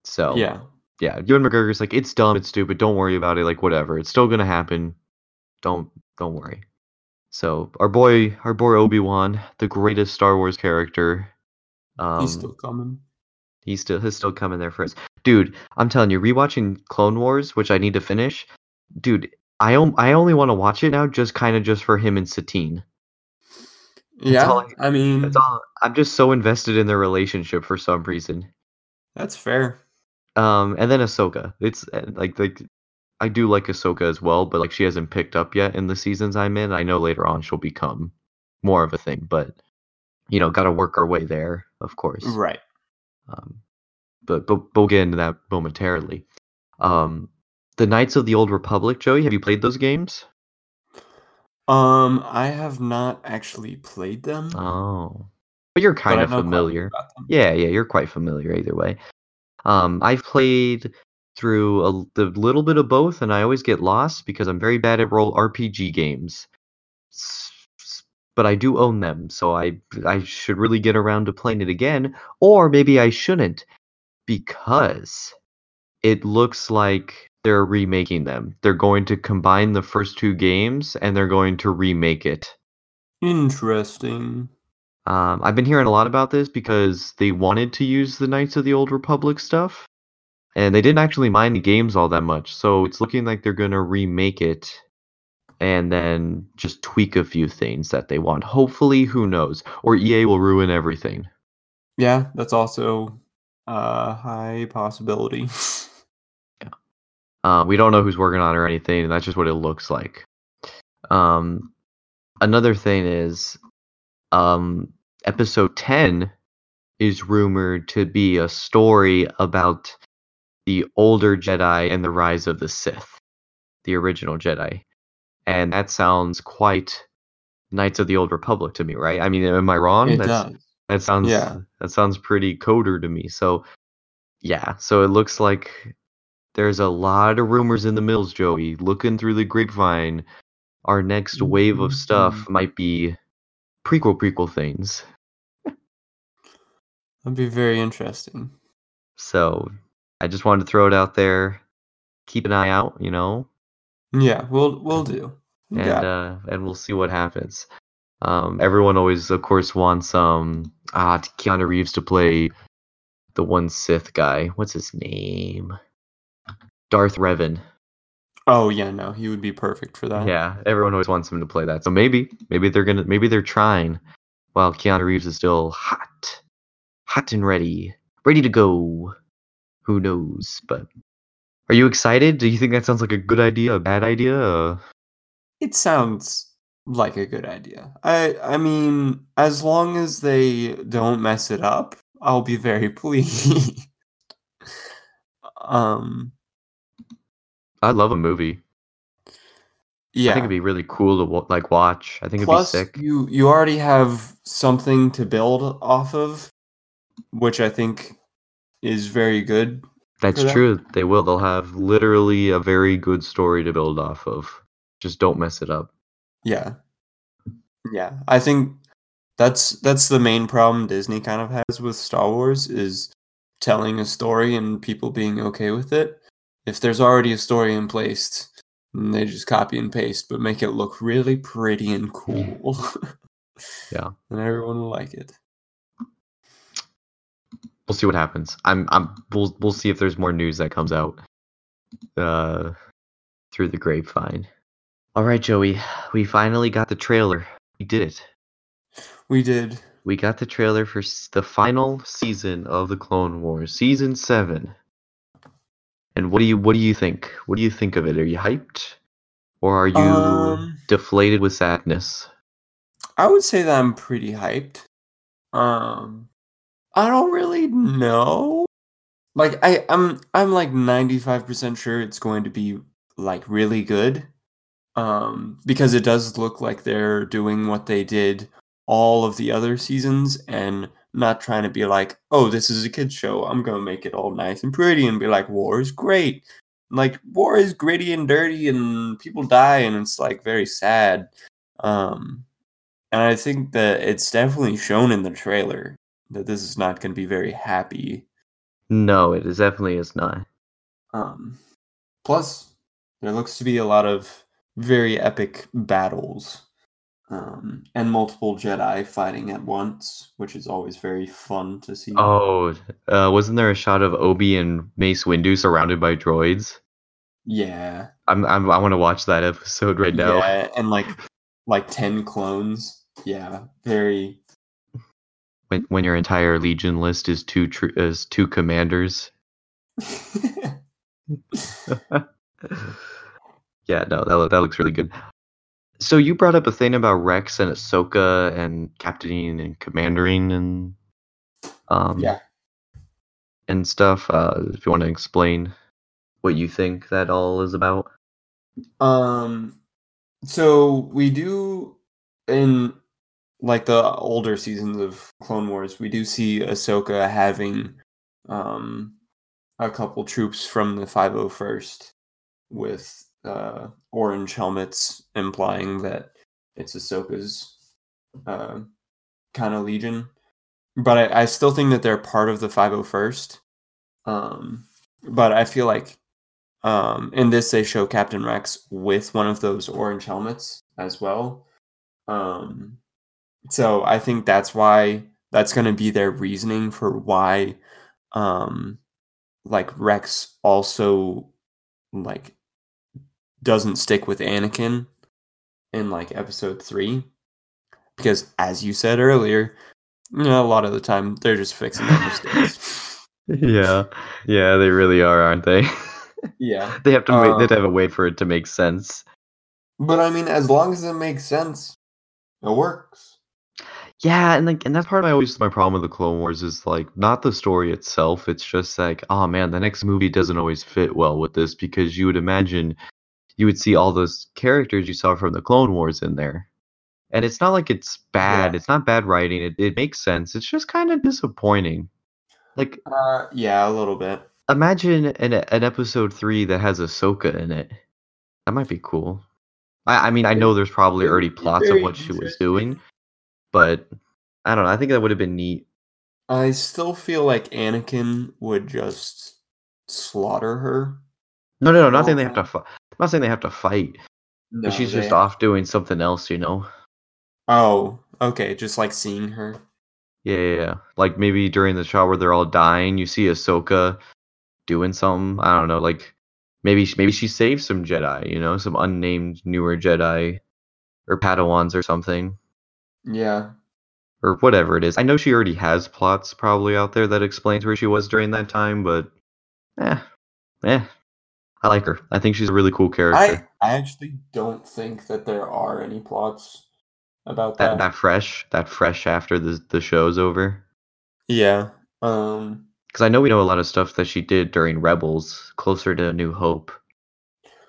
So. Yeah. Yeah. Ewan McGregor's like, it's dumb. It's stupid. Don't worry about it. Like, whatever. It's still going to happen. Don't, don't worry. So our boy, our boy Obi-Wan, the greatest Star Wars character, um, he's still coming. He's still he's still coming there for us, dude. I'm telling you, rewatching Clone Wars, which I need to finish, dude. I om- I only want to watch it now, just kind of just for him and Satine. That's yeah, all I, I mean, that's all. I'm just so invested in their relationship for some reason. That's fair. Um, and then Ahsoka. It's like like. I do like Ahsoka as well, but like she hasn't picked up yet in the seasons I'm in. I know later on she'll become more of a thing, but you know, gotta work our way there, of course. Right. Um, but, but we'll get into that momentarily. Um, the Knights of the Old Republic, Joey, have you played those games? Um, I have not actually played them. Oh, but you're kind but of familiar. Yeah, yeah, you're quite familiar either way. Um, I've played through a, a little bit of both, and I always get lost because I'm very bad at role R P G games. But I do own them, so I I should really get around to playing it again, or maybe I shouldn't, because it looks like they're remaking them. They're going to combine the first two games, and they're going to remake it. Interesting. Um, I've been hearing a lot about this because they wanted to use the Knights of the Old Republic stuff, and they didn't actually mind the games all that much, so it's looking like they're going to remake it and then just tweak a few things that they want. Hopefully, who knows? Or E A will ruin everything. Yeah, that's also a high possibility. Yeah. Uh, we don't know who's working on it or anything, and that's just what it looks like. Um, another thing is um, Episode ten is rumored to be a story about the older Jedi and the rise of the Sith, the original Jedi. And that sounds quite Knights of the Old Republic to me, right? I mean, am I wrong? It That's, does. That sounds, yeah. That sounds pretty coder to me. So, yeah. So it looks like there's a lot of rumors in the mills, Joey. Looking through the grapevine, our next mm-hmm. wave of stuff might be prequel prequel things. That'd be very interesting. So I just wanted to throw it out there. Keep an eye out, you know. Yeah, we'll we'll do. You and uh, and we'll see what happens. Um, everyone always, of course, wants um ah Keanu Reeves to play the one Sith guy. What's his name? Darth Revan. Oh yeah, no, he would be perfect for that. Yeah, everyone always wants him to play that. So maybe maybe they're gonna maybe they're trying while Keanu Reeves is still hot, hot and ready, ready to go. Who knows? But are you excited? Do you think that sounds like a good idea, a bad idea? Or? It sounds like a good idea. I I mean, as long as they don't mess it up, I'll be very pleased. um, I'd love a movie. Yeah, I think it'd be really cool to like watch. I think Plus, it'd be sick. You you already have something to build off of, which I think is very good. That's true. They will. They'll have literally a very good story to build off of. Just don't mess it up. Yeah. Yeah. I think that's that's the main problem Disney kind of has with Star Wars is telling a story and people being okay with it. If there's already a story in place, they just copy and paste, but make it look really pretty and cool. Yeah. And everyone will like it. We'll see what happens. I'm. I'm. We'll. We'll see if there's more news that comes out, uh, through the grapevine. All right, Joey. We finally got the trailer. We did it. We did. We got the trailer for the final season of the Clone Wars, season seven. And what do you? What do you think? What do you think of it? Are you hyped, or are you um, deflated with sadness? I would say that I'm pretty hyped. Um. I don't really know. Like I, I'm, I'm like ninety-five percent sure it's going to be like really good, um, because it does look like they're doing what they did all of the other seasons and not trying to be like, oh, this is a kid's show, I'm going to make it all nice and pretty and be like, war is great. Like, war is gritty and dirty and people die and it's, like, very sad. Um, and I think that it's definitely shown in the trailer that this is not going to be very happy. No, it is definitely is not. Um, plus, there looks to be a lot of very epic battles. Um, and multiple Jedi fighting at once, which is always very fun to see. Oh, uh, wasn't there a shot of Obi and Mace Windu surrounded by droids? Yeah, I'm. I'm I want to watch that episode right now. Yeah, and like, like ten clones. Yeah, very. When when your entire Legion list is two tr- is two commanders. Yeah, no, that that looks really good. So you brought up a thing about Rex and Ahsoka and captaining and commandering and um yeah. and stuff. Uh, if you want to explain what you think that all is about. Um, so we do in like the older seasons of Clone Wars, we do see Ahsoka having um a couple troops from the five oh first with. Uh, orange helmets, implying that it's Ahsoka's uh, kind of Legion. But I, I still think that they're part of the five oh first. Um, but I feel like um, in this they show Captain Rex with one of those orange helmets as well. Um, so I think that's why, that's going to be their reasoning for why um, like Rex also like doesn't stick with Anakin in like episode three, because as you said earlier, you know, a lot of the time they're just fixing their mistakes. yeah, yeah, they really are, aren't they? yeah, they have to um, wait. They have a way for it to make sense. But I mean, as long as it makes sense, it works. Yeah, and like, and that's part of my always my problem with the Clone Wars is like not the story itself. It's just like, oh man, the next movie doesn't always fit well with this because you would imagine. You would see all those characters you saw from the Clone Wars in there. And it's not like it's bad. Yeah. It's not bad writing. It it makes sense. It's just kind of disappointing. Like, uh, yeah, a little bit. Imagine an an episode three that has Ahsoka in it. That might be cool. I, I mean, I know there's probably already plots of what she was doing, but I don't know. I think that would have been neat. I still feel like Anakin would just slaughter her. No, no, no. Not that they have to fight. I'm not saying they have to fight, no, but she's just have... off doing something else, you know? Oh, okay. Just like seeing her. Yeah, yeah, yeah. Like maybe during the shot where they're all dying, you see Ahsoka doing something. I don't know. Like maybe maybe she saves some Jedi, you know, some unnamed newer Jedi or Padawans or something. Yeah. Or whatever it is. I know she already has plots probably out there that explains where she was during that time, but eh, eh. I like her. I think she's a really cool character. I, I actually don't think that there are any plots about that. That, that fresh, that fresh after the the show's over. Yeah. Um. Because I know we know a lot of stuff that she did during Rebels, closer to New Hope.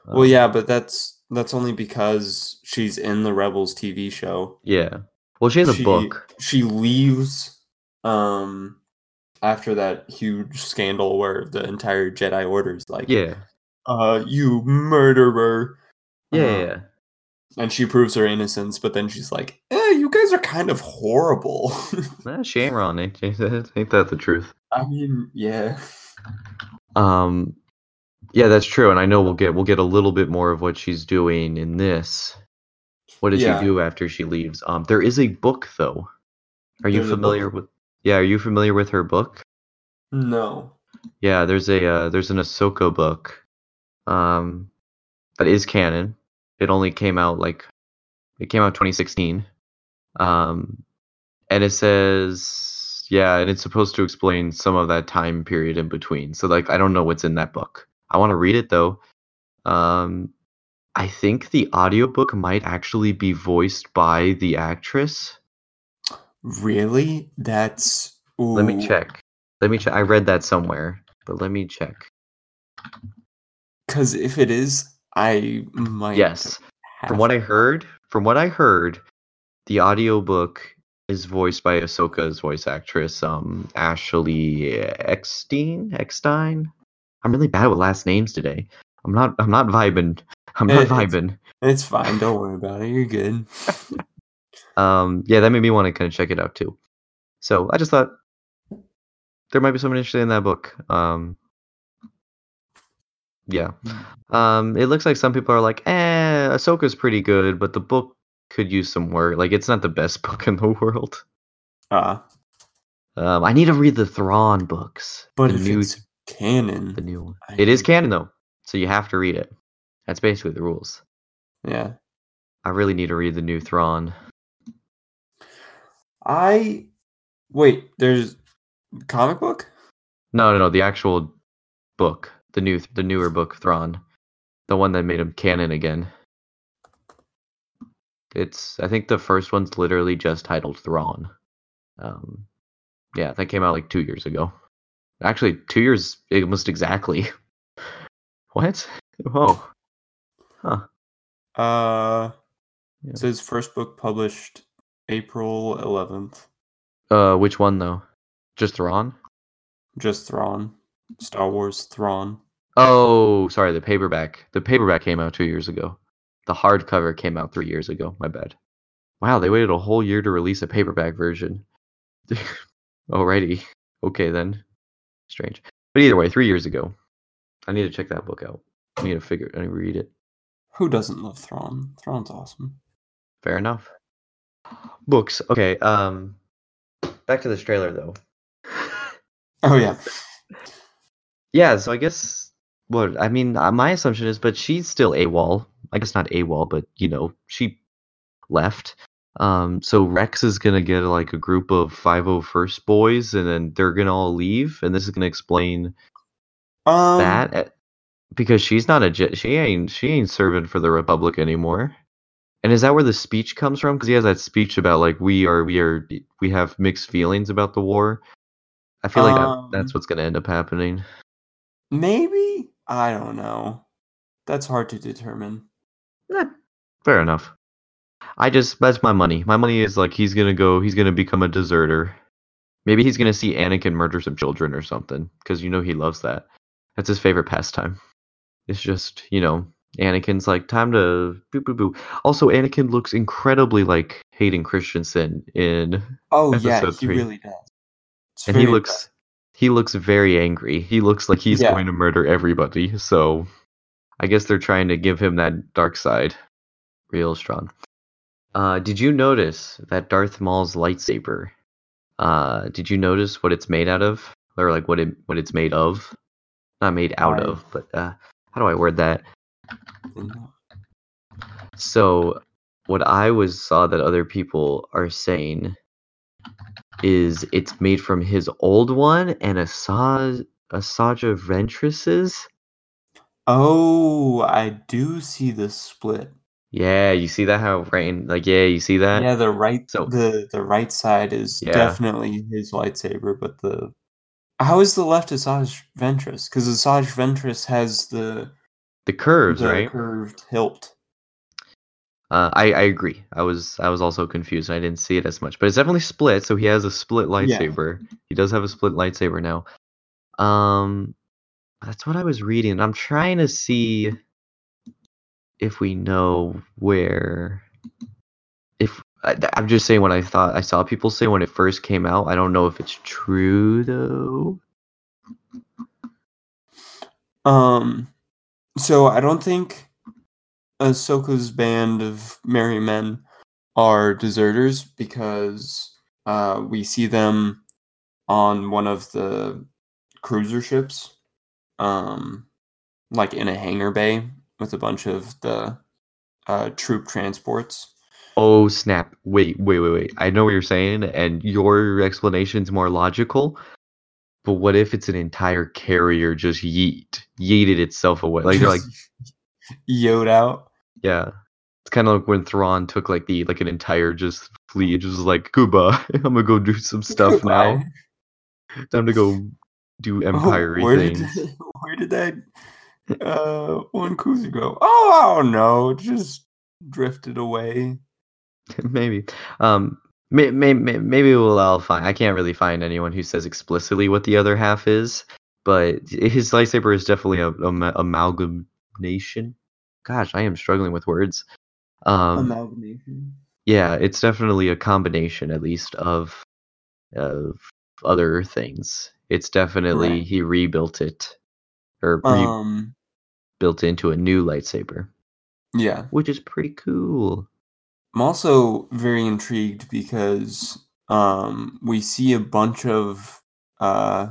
Well, um, yeah, but that's that's only because she's in the Rebels T V show. Yeah. Well, she has she, a book. She leaves. Um. After that huge scandal where the entire Jedi Order's like. Yeah. Uh, you murderer. Yeah, yeah. And she proves her innocence, but then she's like, eh, you guys are kind of horrible. nah, she ain't wrong, ain't, ain't that the truth? I mean, yeah. Um, yeah, that's true, and I know we'll get we'll get a little bit more of what she's doing in this. What does yeah. she do after she leaves? Um, there is a book, though. Are There's you familiar with? Yeah, are you familiar with her book? No. Yeah, there's a uh, there's an Ahsoka book. Um, that is canon. It only came out like it came out twenty sixteen. Um, and it says yeah, and it's supposed to explain some of that time period in between. So like, I don't know what's in that book. I want to read it though. Um, I think the audiobook might actually be voiced by the actress. Really? That's ooh. Let me check. Let me check. I read that somewhere, but let me check. Because if it is, I might. Yes. From what I heard, from what I heard, the audiobook is voiced by Ahsoka's voice actress, um, Ashley Eckstein. Eckstein. I'm really bad with last names today. I'm not. I'm not vibing. I'm not it, vibing. It's, it's fine. Don't worry about it. You're good. um. Yeah, that made me want to kind of check it out too. So I just thought there might be something interesting in that book. Um. Yeah. Um. It looks like some people are like, "Eh, Ahsoka's pretty good, but the book could use some work. Like, it's not the best book in the world." Ah. Uh, um, I need to read the Thrawn books. But the if new, it's canon, the new one. I it is canon though, so you have to read it. That's basically the rules. Yeah. I really need to read the new Thrawn. I wait. There's comic book. No, no, no. The actual book, the new, the newer book, Thrawn, the one that made him canon again. It's, I think the first one's literally just titled Thrawn. Um, yeah, that came out like two years ago. Actually, two years almost exactly. What? Oh. Huh. Uh, yeah. It says first book published April eleventh. Uh, which one though? Just Thrawn? Just Thrawn. Star Wars Thrawn. Oh, sorry, the paperback. The paperback came out two years ago. The hardcover came out three years ago. My bad. Wow, they waited a whole year to release a paperback version. Alrighty. Okay, then. Strange. But either way, three years ago. I need to check that book out. I need to figure it. I need to read it. Who doesn't love Thrawn? Thrawn's awesome. Fair enough. Books. Okay. Um. Back to this trailer, though. Oh, yeah. Yeah, so I guess... Well, I mean, my assumption is, but she's still AWOL. I guess not AWOL, but, you know, she left. Um, so Rex is going to get, like, a group of five oh first boys, and then they're going to all leave, and this is going to explain um, that. Because she's not a... She ain't, she ain't serving for the Republic anymore. And is that where the speech comes from? Because he has that speech about, like, we are... We are we have mixed feelings about the war. I feel like um, that, that's what's going to end up happening. Maybe? I don't know. That's hard to determine. Eh, fair enough. I just, that's my money. My money is like, he's going to go, he's going to become a deserter. Maybe he's going to see Anakin murder some children or something, because you know he loves that. That's his favorite pastime. It's just, you know, Anakin's like, time to boo boo boo. Also, Anakin looks incredibly like Hayden Christensen in Oh, yeah, he three. Really does. It's and he looks, impressive. He looks very angry. He looks like he's yeah. going to murder everybody, so... I guess they're trying to give him that dark side real strong. Uh, did you notice that Darth Maul's lightsaber? Uh, did you notice what it's made out of? Or like what it what it's made of? Not made out of, but uh, how do I word that? So what I was saw that other people are saying is it's made from his old one and Asajj Asajj Ventress's. Oh, I do see the split. Yeah, you see that how right like yeah, you see that? Yeah, the right so, the, the right side is yeah. definitely his lightsaber, but the how is the left Asajj Ventress? Because Asajj Ventress has the the curves, the right? Curved hilt. Uh, I, I agree. I was I was also confused. I didn't see it as much, but it's definitely split. So he has a split lightsaber. Yeah. He does have a split lightsaber now. Um. That's what I was reading. I'm trying to see if we know where. If I, I'm just saying what I thought I saw people say when it first came out. I don't know if it's true though. Um, so I don't think Ahsoka's band of merry men are deserters because uh, we see them on one of the cruiser ships. Um, like in a hangar bay with a bunch of the uh, troop transports. Oh snap! Wait, wait, wait, wait! I know what you're saying, and your explanation's more logical. But what if it's an entire carrier just yeet, yeeted itself away? Like they're like yoed out. Yeah, it's kind of like when Thrawn took like the like an entire just fleet, just like Cuba. I'm gonna go do some stuff now. Time to go. Do empire-y oh, where things. Did that, where did that uh, one cruiser go? Oh, I don't know. It just drifted away. Maybe. Um, Maybe, maybe we'll all find. I can't really find anyone who says explicitly what the other half is, but his lightsaber is definitely a, a amalgamation. Gosh, I am struggling with words. Um, amalgamation. Yeah, it's definitely a combination, at least, of of other things. It's definitely right. He rebuilt it, or um, rebuilt into a new lightsaber. Yeah, which is pretty cool. I'm also very intrigued because um, we see a bunch of uh,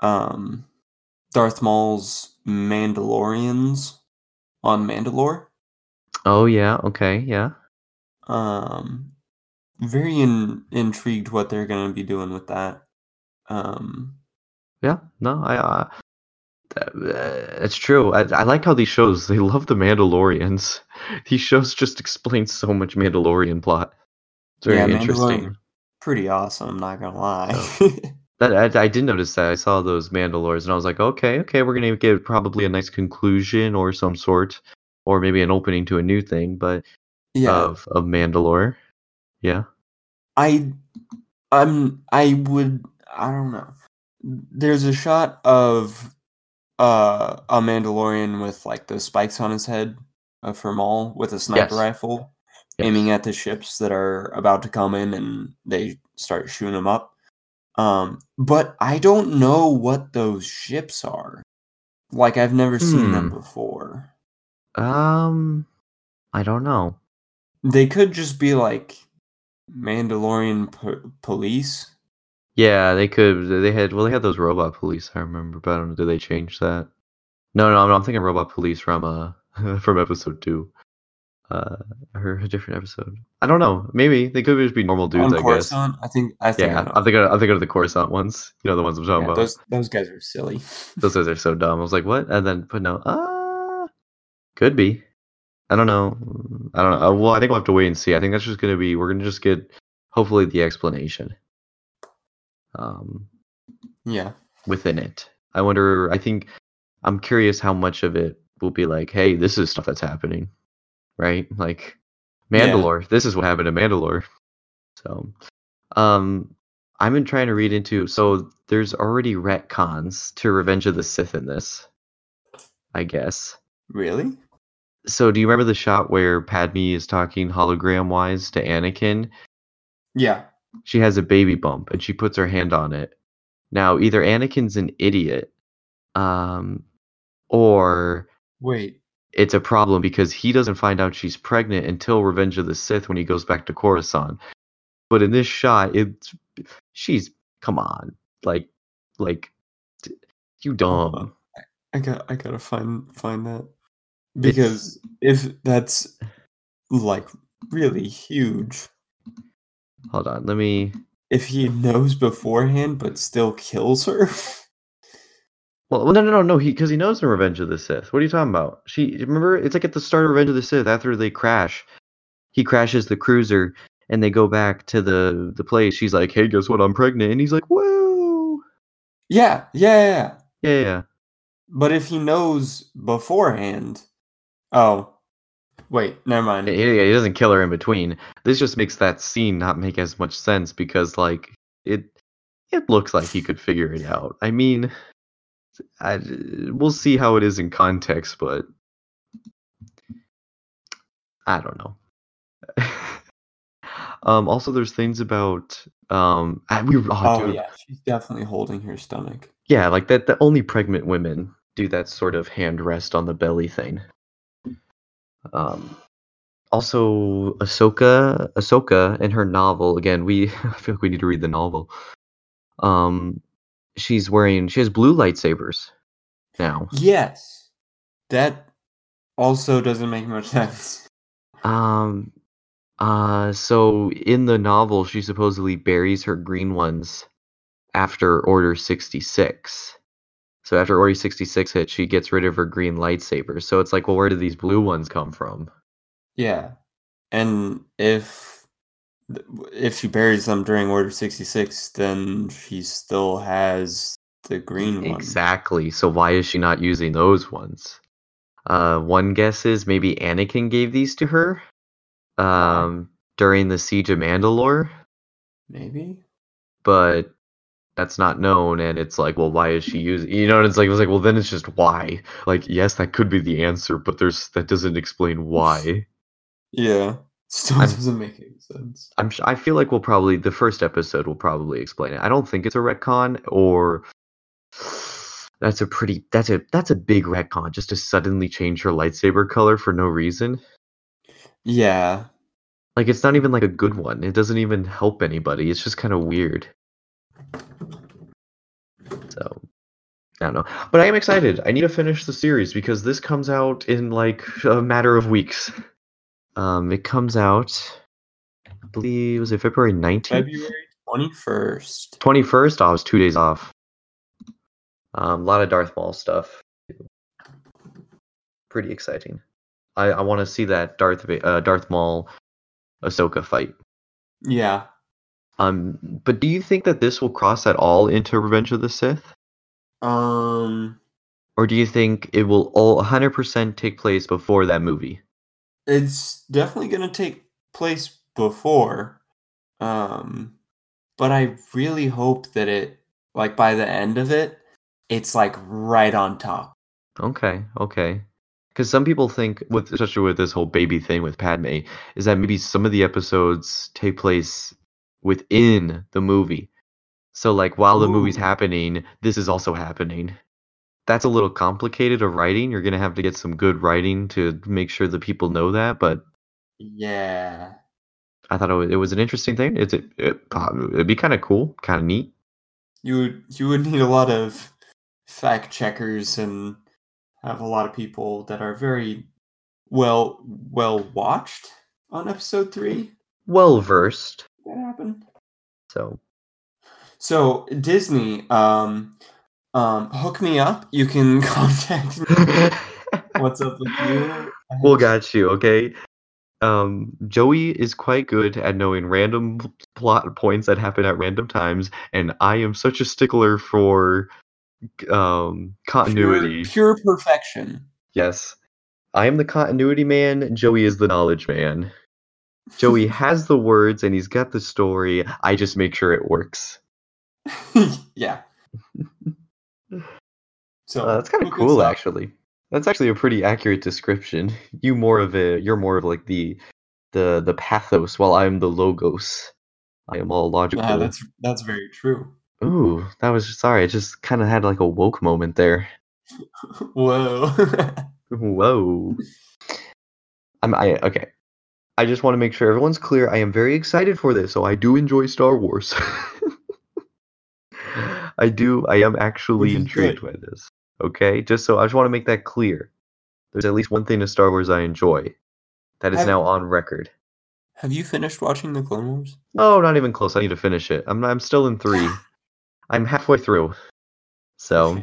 um, Darth Maul's Mandalorians on Mandalore. Oh, yeah. Okay, yeah. Um, very in- intrigued what they're going to be doing with that. Um, yeah, no, I... Uh, that, uh, it's true. I, I like how these shows, they love the Mandalorians. These shows just explain so much Mandalorian plot. It's very yeah, interesting. Pretty awesome, I'm not gonna lie. So, that I, I did notice that. I saw those Mandalores and I was like, okay, okay, we're gonna get probably a nice conclusion or some sort, or maybe an opening to a new thing, but yeah. of of Mandalore. Yeah. I I'm I would I don't know. There's a shot of Uh, a Mandalorian with like the spikes on his head uh, for Maul with a sniper yes. rifle yes. aiming at the ships that are about to come in, and they start shooting them up. Um, but I don't know what those ships are. Like, I've never hmm. seen them before. Um, I don't know. They could just be like Mandalorian po- police. Yeah, they could. They had well, they had those robot police. I remember, but I don't know. Did they change that? No, no, I'm thinking robot police from uh from episode two, uh, or a different episode. I don't know. Maybe they could just be normal dudes. On Coruscant, I guess. I think. I think. Yeah, I think. I think of the Coruscant ones. You know, the ones I'm talking yeah, about. Those those guys are silly. Those guys are so dumb. I was like, what? And then, but no, ah, uh, could be. I don't know. I don't know. Well, I think we'll have to wait and see. I think that's just gonna be. We're gonna just get hopefully the explanation. Um, yeah. Within it, I wonder. I think I'm curious how much of it will be like, "Hey, this is stuff that's happening," right? Like Mandalore. Yeah. This is what happened to Mandalore. So, um, I've been trying to read into. So there's already retcons to Revenge of the Sith in this, I guess. Really? So do you remember the shot where Padme is talking hologram-wise to Anakin? Yeah. She has a baby bump, and she puts her hand on it. Now, either Anakin's an idiot, um, or wait, it's a problem because he doesn't find out she's pregnant until Revenge of the Sith when he goes back to Coruscant. But in this shot, it's she's come on, like, like you dumb. I got, I gotta find find that because it's, if that's like really huge. Hold on, let me... If he knows beforehand, but still kills her? Well, no, no, no, no, he because he knows in Revenge of the Sith. What are you talking about? She Remember, it's like at the start of Revenge of the Sith, after they crash. He crashes the cruiser, and they go back to the, the place. She's like, hey, guess what, I'm pregnant. And he's like, woo! Yeah, yeah, yeah. Yeah, yeah. But if he knows beforehand... Oh. Wait, never mind. He, he doesn't kill her in between. This just makes that scene not make as much sense because, like, it it looks like he could figure it out. I mean, I, we'll see how it is in context, but I don't know. um, also, there's things about um, I, we. Oh, oh dude. Yeah, she's definitely holding her stomach. Yeah, like that. The only pregnant women do that sort of hand rest on the belly thing. Um, also, Ahsoka, Ahsoka in her novel, again, we I feel like we need to read the novel. Um, she's wearing, she has blue lightsabers now. Yes. That also doesn't make much sense. Um, uh, so in the novel, she supposedly buries her green ones after Order sixty-six. So after Order sixty-six hit, she gets rid of her green lightsaber. So it's like, well, where did these blue ones come from? Yeah. And if if she buries them during Order sixty-six, then she still has the green ones. Exactly. So why is she not using those ones? Uh, one guess is maybe Anakin gave these to her um, during the Siege of Mandalore. Maybe. But that's not known, and it's like, well, why is she using? You know, and it's like, it was like, well, then it's just why. Like, yes, that could be the answer, but there's that doesn't explain why. Yeah, still I'm, doesn't make any sense. I'm. I feel like we'll probably the first episode will probably explain it. I don't think it's a retcon, or that's a pretty. That's a that's a big retcon just to suddenly change her lightsaber color for no reason. Yeah. Like, it's not even, like, a good one. It doesn't even help anybody. It's just kind of weird. So, I don't know. But I am excited. I need to finish the series because this comes out in, like, a matter of weeks. Um, It comes out, I believe, was it February nineteenth? February twenty-first. twenty-first? Oh, I was two days off. Um, a lot of Darth Maul stuff. Pretty exciting. I, I want to see that Darth, uh, Darth Maul Ahsoka fight. Yeah. Um, but do you think that this will cross at all into Revenge of the Sith? Um, or do you think it will all one hundred percent take place before that movie? It's definitely going to take place before. Um, but I really hope that it, like, by the end of it, it's, like, right on top. Okay, okay. Because some people think, with especially with this whole baby thing with Padme, is that maybe some of the episodes take place within the movie. So, like, while the Ooh. movie's happening, this is also happening. That's a little complicated of writing. You're going to have to get some good writing to make sure the people know that, but... Yeah. I thought it was, it was an interesting thing. It's, it, it, it'd be kind of cool, kind of neat. You would, you would need a lot of fact checkers and... have a lot of people that are very well well watched on episode three. Well versed. That happened. So. So Disney, um, um, hook me up. You can contact me. What's up with you? We'll got you, okay? Um, Joey is quite good at knowing random plot points that happen at random times, and I am such a stickler for um continuity. Pure, pure perfection. Yes. I am the continuity man. Joey is the knowledge man. Joey has the words and he's got the story. I just make sure it works. Yeah. So uh, that's kind of cool, actually. That's actually a pretty accurate description. You more of a you're more of like the the the pathos, while I'm the logos. I am all logical. Yeah, that's that's very true. Ooh, that was sorry. I just kind of had like a woke moment there. Whoa, whoa. I'm I okay. I just want to make sure everyone's clear. I am very excited for this, so I do enjoy Star Wars. I do. I am actually intrigued by this. Okay, just so I just want to make that clear. There's at least one thing in Star Wars I enjoy. That is I've... now on record. Have you finished watching the Clone Wars? Oh, not even close. I need to finish it. I'm I'm still in three. I'm halfway through, so.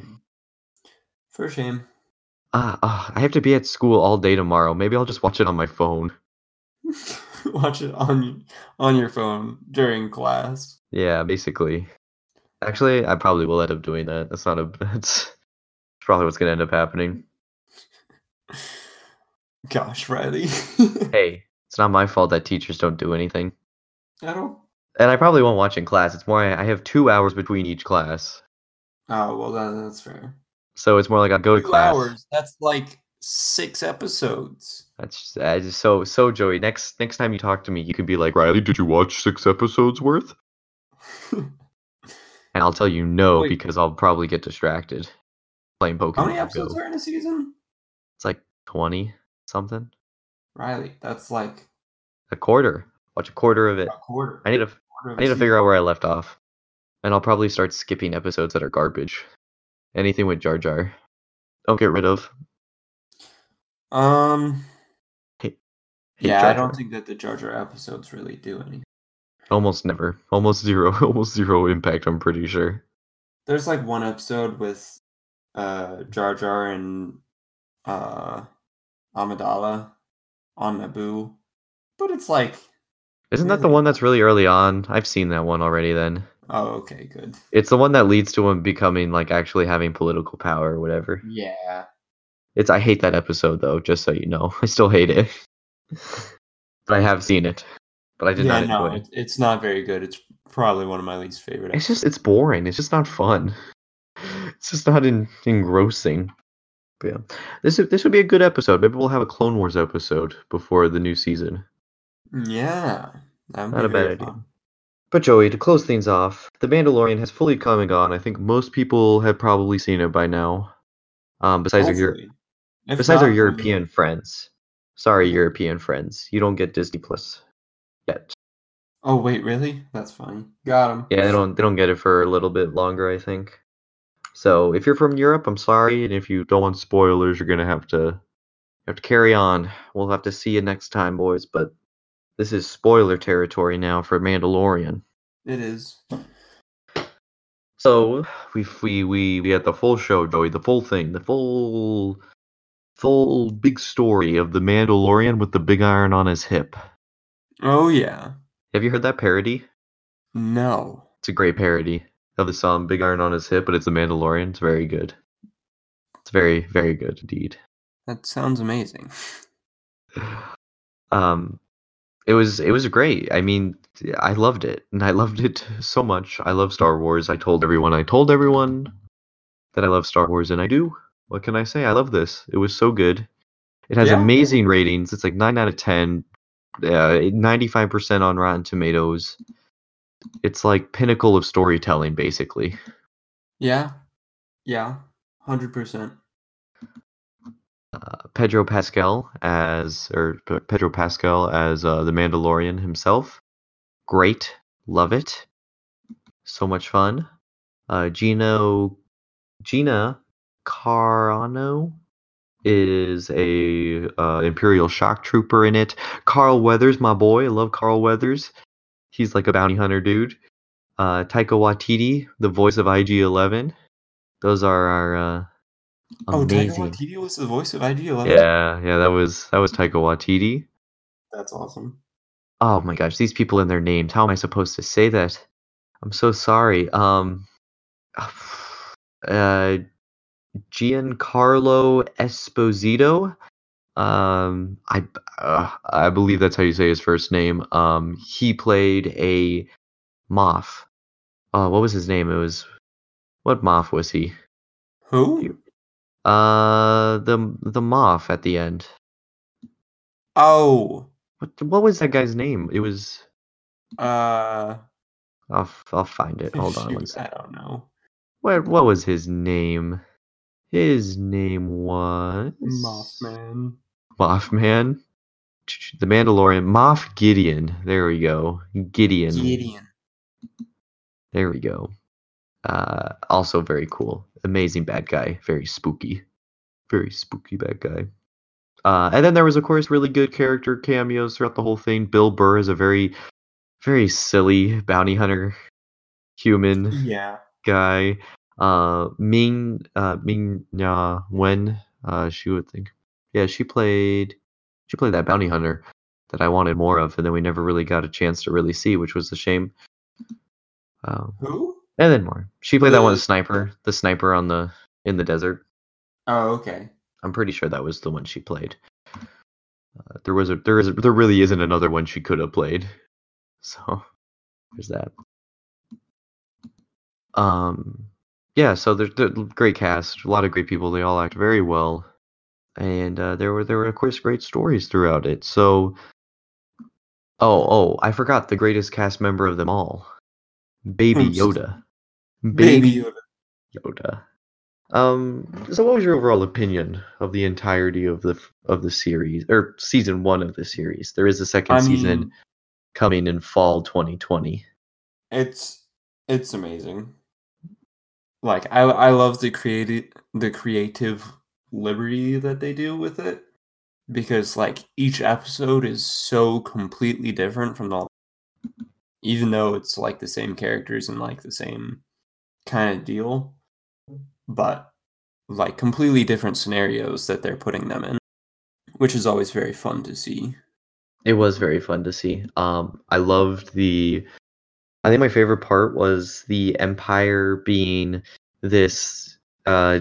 For shame. Ah, uh, uh, I have to be at school all day tomorrow. Maybe I'll just watch it on my phone. Watch it on on your phone during class. Yeah, basically. Actually, I probably will end up doing that. That's not a. That's probably what's gonna end up happening. Gosh, Riley. Hey, it's not my fault that teachers don't do anything. I don't. And I probably won't watch in class. It's more I have two hours between each class. Oh, well, that, that's fair. So it's more like I go to class. Two hours? That's like six episodes. That's just, I just, so, so, Joey, next next time you talk to me, you could be like, Riley, did you watch six episodes worth? And I'll tell you no, Wait. because I'll probably get distracted playing Pokemon. How many episodes Go. are in a season? It's like twenty-something. Riley, that's like... A quarter. Watch a quarter of it. A quarter. I need to... I need to figure out where I left off. And I'll probably start skipping episodes that are garbage. Anything with Jar Jar. Don't get rid of. Um. Hey, hey yeah, Jar Jar. I don't think that the Jar Jar episodes really do anything. Almost never. Almost zero. Almost zero impact, I'm pretty sure. There's like one episode with uh, Jar Jar and uh, Amidala on Naboo. But it's like... Isn't that the one that's really early on? I've seen that one already then. Oh, okay, good. It's the one that leads to him becoming, like, actually having political power or whatever. Yeah. It's. I hate that episode, though, just so you know. I still hate it. But I have seen it. But I did yeah, not enjoy no, it. It's not very good. It's probably one of my least favorite episodes. It's just, it's boring. It's just not fun. It's just not en- engrossing. But yeah, this this would be a good episode. Maybe we'll have a Clone Wars episode before the new season. Yeah, that'd not be a bad idea. Fun. But Joey, to close things off, The Mandalorian has fully come and gone. I think most people have probably seen it by now. Um, besides Hopefully. our Euro- besides not, our European I mean, friends. Sorry, European friends, you don't get Disney Plus yet. Oh wait, really? That's fine. Got them. Yeah, they don't they don't get it for a little bit longer, I think. So if you're from Europe, I'm sorry, and if you don't want spoilers, you're gonna have to have to carry on. We'll have to see you next time, boys. But this is spoiler territory now for Mandalorian. It is. So we we we we had the full show, Joey, the full thing, the full full big story of the Mandalorian with the big iron on his hip. Oh yeah. Have you heard that parody? No. It's a great parody of the song "Big Iron on His Hip," but it's the Mandalorian. It's very good. It's very, very good indeed. That sounds amazing. Um, it was, it was great. I mean, I loved it, and I loved it so much. I love Star Wars. I told everyone, I told everyone that I love Star Wars, and I do. What can I say? I love this. It was so good. It has yeah. amazing ratings. It's like nine out of ten. Uh, ninety-five percent on Rotten Tomatoes. It's like pinnacle of storytelling, basically. Yeah. Yeah. one hundred percent. Uh, Pedro Pascal as, or Pedro Pascal as uh, the Mandalorian himself. Great. Love it. So much fun. Uh, Gino, Gina Carano is a uh, Imperial shock trooper in it. Carl Weathers, my boy. I love Carl Weathers. He's like a bounty hunter dude. Uh, Taika Waititi, the voice of I G eleven. Those are our uh, amazing... Oh, Taika Waititi was the voice of I G eleven? Yeah, yeah, that was that was Taika Waititi. That's awesome. Oh my gosh, these people and their names. How am I supposed to say that? I'm so sorry. Um... Uh... Giancarlo Esposito, um, I uh, I believe that's how you say his first name. Um, he played a Moff. Uh, what was his name? It was what Moff was he? Who? Uh, the the Moff at the end. Oh, what what was that guy's name? It was. Uh, I'll I'll find it. Hold on. Shoot, one second. I don't know. What what was his name? His name was Mothman. Mothman, the Mandalorian, Moff Gideon. There we go, Gideon. Gideon. There we go. Uh, also very cool, amazing bad guy, very spooky, very spooky bad guy. Uh, and then there was of course really good character cameos throughout the whole thing. Bill Burr is a very, very silly bounty hunter, human, yeah, guy. Uh, Ming, uh, Ming Na Wen, uh, she would think, yeah, she played, she played that bounty hunter that I wanted more of, and then we never really got a chance to really see, which was a shame. Um, Who? And then more. She played Who? that one sniper, the sniper on the in the desert. Oh, okay. I'm pretty sure that was the one she played. Uh, there was a there is a, there really isn't another one she could have played. So there's that. Um. Yeah, so there's a great cast, a lot of great people. They all act very well, and uh, there were there were of course great stories throughout it. So, oh oh, I forgot the greatest cast member of them all, Baby Yoda. Baby, Baby Yoda. Yoda. Um. So, what was your overall opinion of the entirety of the of the series or season one of the series? There is a second I mean, season coming in fall twenty twenty. It's it's amazing. Like I, I love the creative the creative liberty that they do with it, because like each episode is so completely different from the, even though it's like the same characters and like the same kind of deal, but like completely different scenarios that they're putting them in, which is always very fun to see. It was very fun to see. Um, I loved the. I think my favorite part was the Empire being this, uh,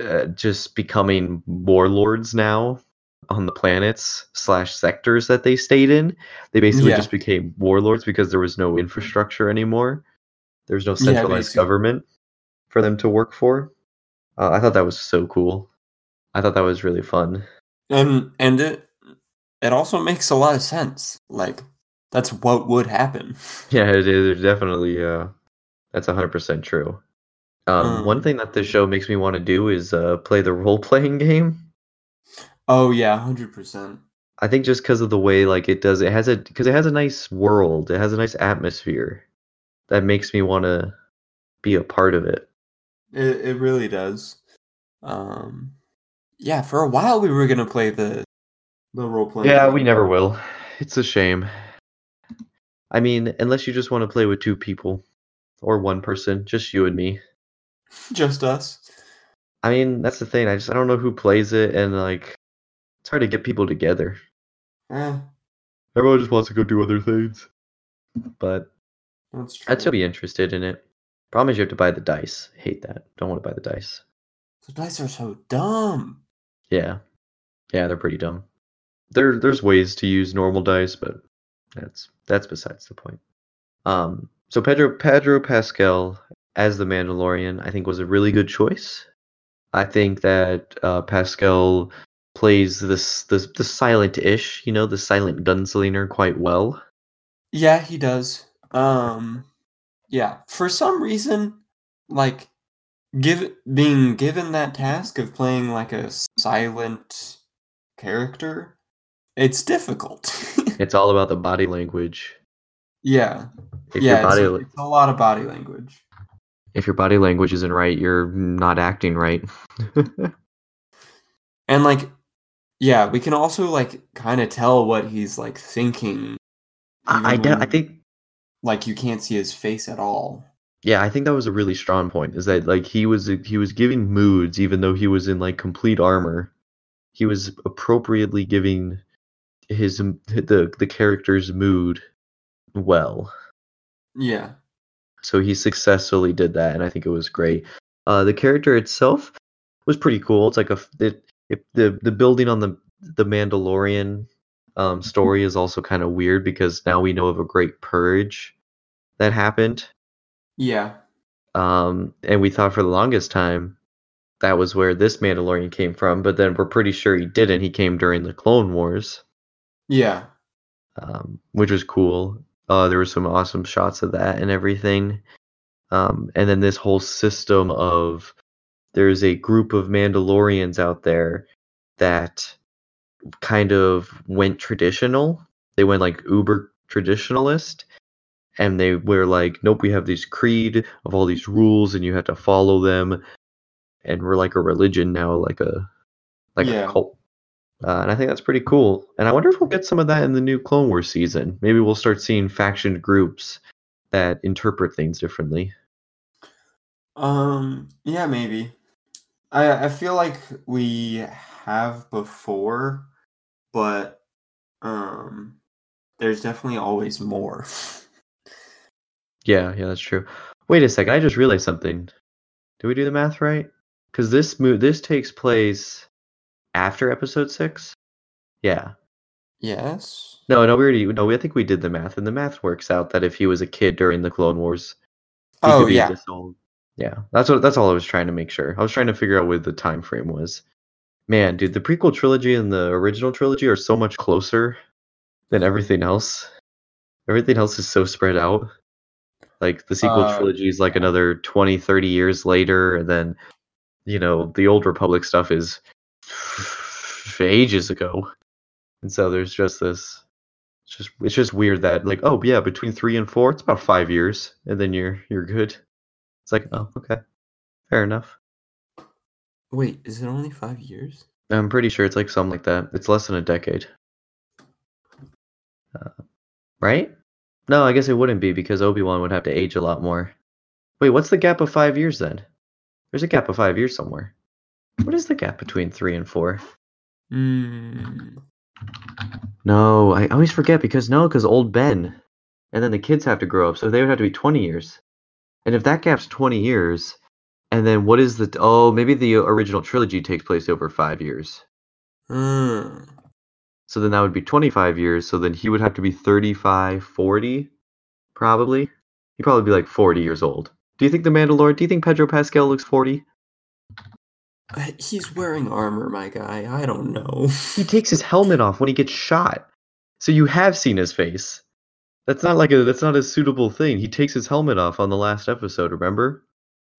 uh, just becoming warlords now. on the planets slash sectors that they stayed in. They basically yeah. just became warlords because there was no infrastructure anymore. There was no centralized yeah, government for them to work for. Uh, I thought that was so cool. I thought that was really fun. And and it it also makes a lot of sense. Like, that's what would happen. Yeah, it is definitely. Uh, that's a hundred percent true. Um, mm. One thing that this show makes me want to do is uh, play the role playing game. Oh yeah, a hundred percent. I think just because of the way like it does, it has a because it has a nice world. It has a nice atmosphere that makes me want to be a part of it. It it really does. Um, yeah, for a while we were gonna play the the role playing. Yeah, game. We never will. It's a shame. I mean, unless you just want to play with two people or one person, just you and me, just us. I mean, that's the thing. I just I don't know who plays it, and like, it's hard to get people together. Eh. Everyone just wants to go do other things, but that's true. I'd still be interested in it. Problem is, you have to buy the dice. I hate that. Don't want to buy the dice. The dice are so dumb. Yeah, yeah, they're pretty dumb. There, there's ways to use normal dice, but that's that's besides the point. Um, so Pedro Pedro Pascal as the Mandalorian, I think, was a really good choice. I think that uh, Pascal plays this the the silent-ish, you know, the silent gunslinger quite well. Yeah, he does. Um, yeah, for some reason, like, give being given that task of playing like a silent character, it's difficult. It's all about the body language. Yeah, if yeah, your body it's, la- it's a lot of body language. If your body language isn't right, you're not acting right. And like, yeah, we can also like kind of tell what he's like thinking. I, I, de- when, I think like you can't see his face at all. Yeah, I think that was a really strong point. Is that like he was he was giving moods, even though he was in like complete armor. He was appropriately giving his the the character's mood well. Yeah. So he successfully did that, and I think it was great. Uh, the character itself was pretty cool. It's like a it, it, the the building on the the Mandalorian um, story is also kind of weird because now we know of a great purge that happened. Yeah. Um, and we thought for the longest time that was where this Mandalorian came from, but then we're pretty sure he didn't. He came during the Clone Wars. Yeah. Um, which was cool. Uh, there were some awesome shots of that and everything. Um, and then this whole system of there's a group of Mandalorians out there that kind of went traditional. They went like uber traditionalist. And they were like, nope, we have this creed of all these rules and you have to follow them. And we're like a religion now, like a like yeah. a cult. Uh, and I think that's pretty cool. And I wonder if we'll get some of that in the new Clone Wars season. Maybe we'll start seeing faction groups that interpret things differently. Um. Yeah, maybe. I I feel like we have before, but um, there's definitely always more. yeah, yeah, that's true. Wait a second. I just realized something. Did we do the math right? Because this mo- this takes place... after episode six? Yeah. Yes. No, no, we already no, I think we did the math, and the math works out that if he was a kid during the Clone Wars, he oh, could be yeah. this old. Yeah. That's what that's all I was trying to make sure. I was trying to figure out what the time frame was. Man, dude, the prequel trilogy and the original trilogy are so much closer than everything else. Everything else is so spread out. Like the sequel uh, trilogy is like another twenty, thirty years later, and then you know, the Old Republic stuff is ages ago, and so there's just this it's just it's just weird that like oh yeah between three and four it's about five years and then you're you're good. It's like, oh, okay, fair enough. Wait, is it only five years? I'm pretty sure it's like something like that. It's less than a decade, uh, right? No, I guess it wouldn't be because Obi-Wan would have to age a lot more. Wait, what's the gap of five years then? There's a gap of five years somewhere. What is the gap between three and four? Mm. No, I always forget because no, because old Ben, and then the kids have to grow up, so they would have to be twenty years. And if that gap's twenty years, and then what is the? Oh, maybe the original trilogy takes place over five years. Mm. So then that would be twenty-five years. So then he would have to be thirty-five, forty, probably. He'd probably be like forty years old. Do you think the Mandalorian, do you think Pedro Pascal looks forty? He's wearing armor, my guy. I don't know. He takes his helmet off when he gets shot. So you have seen his face. That's not like a that's not a suitable thing. He takes his helmet off on the last episode, remember?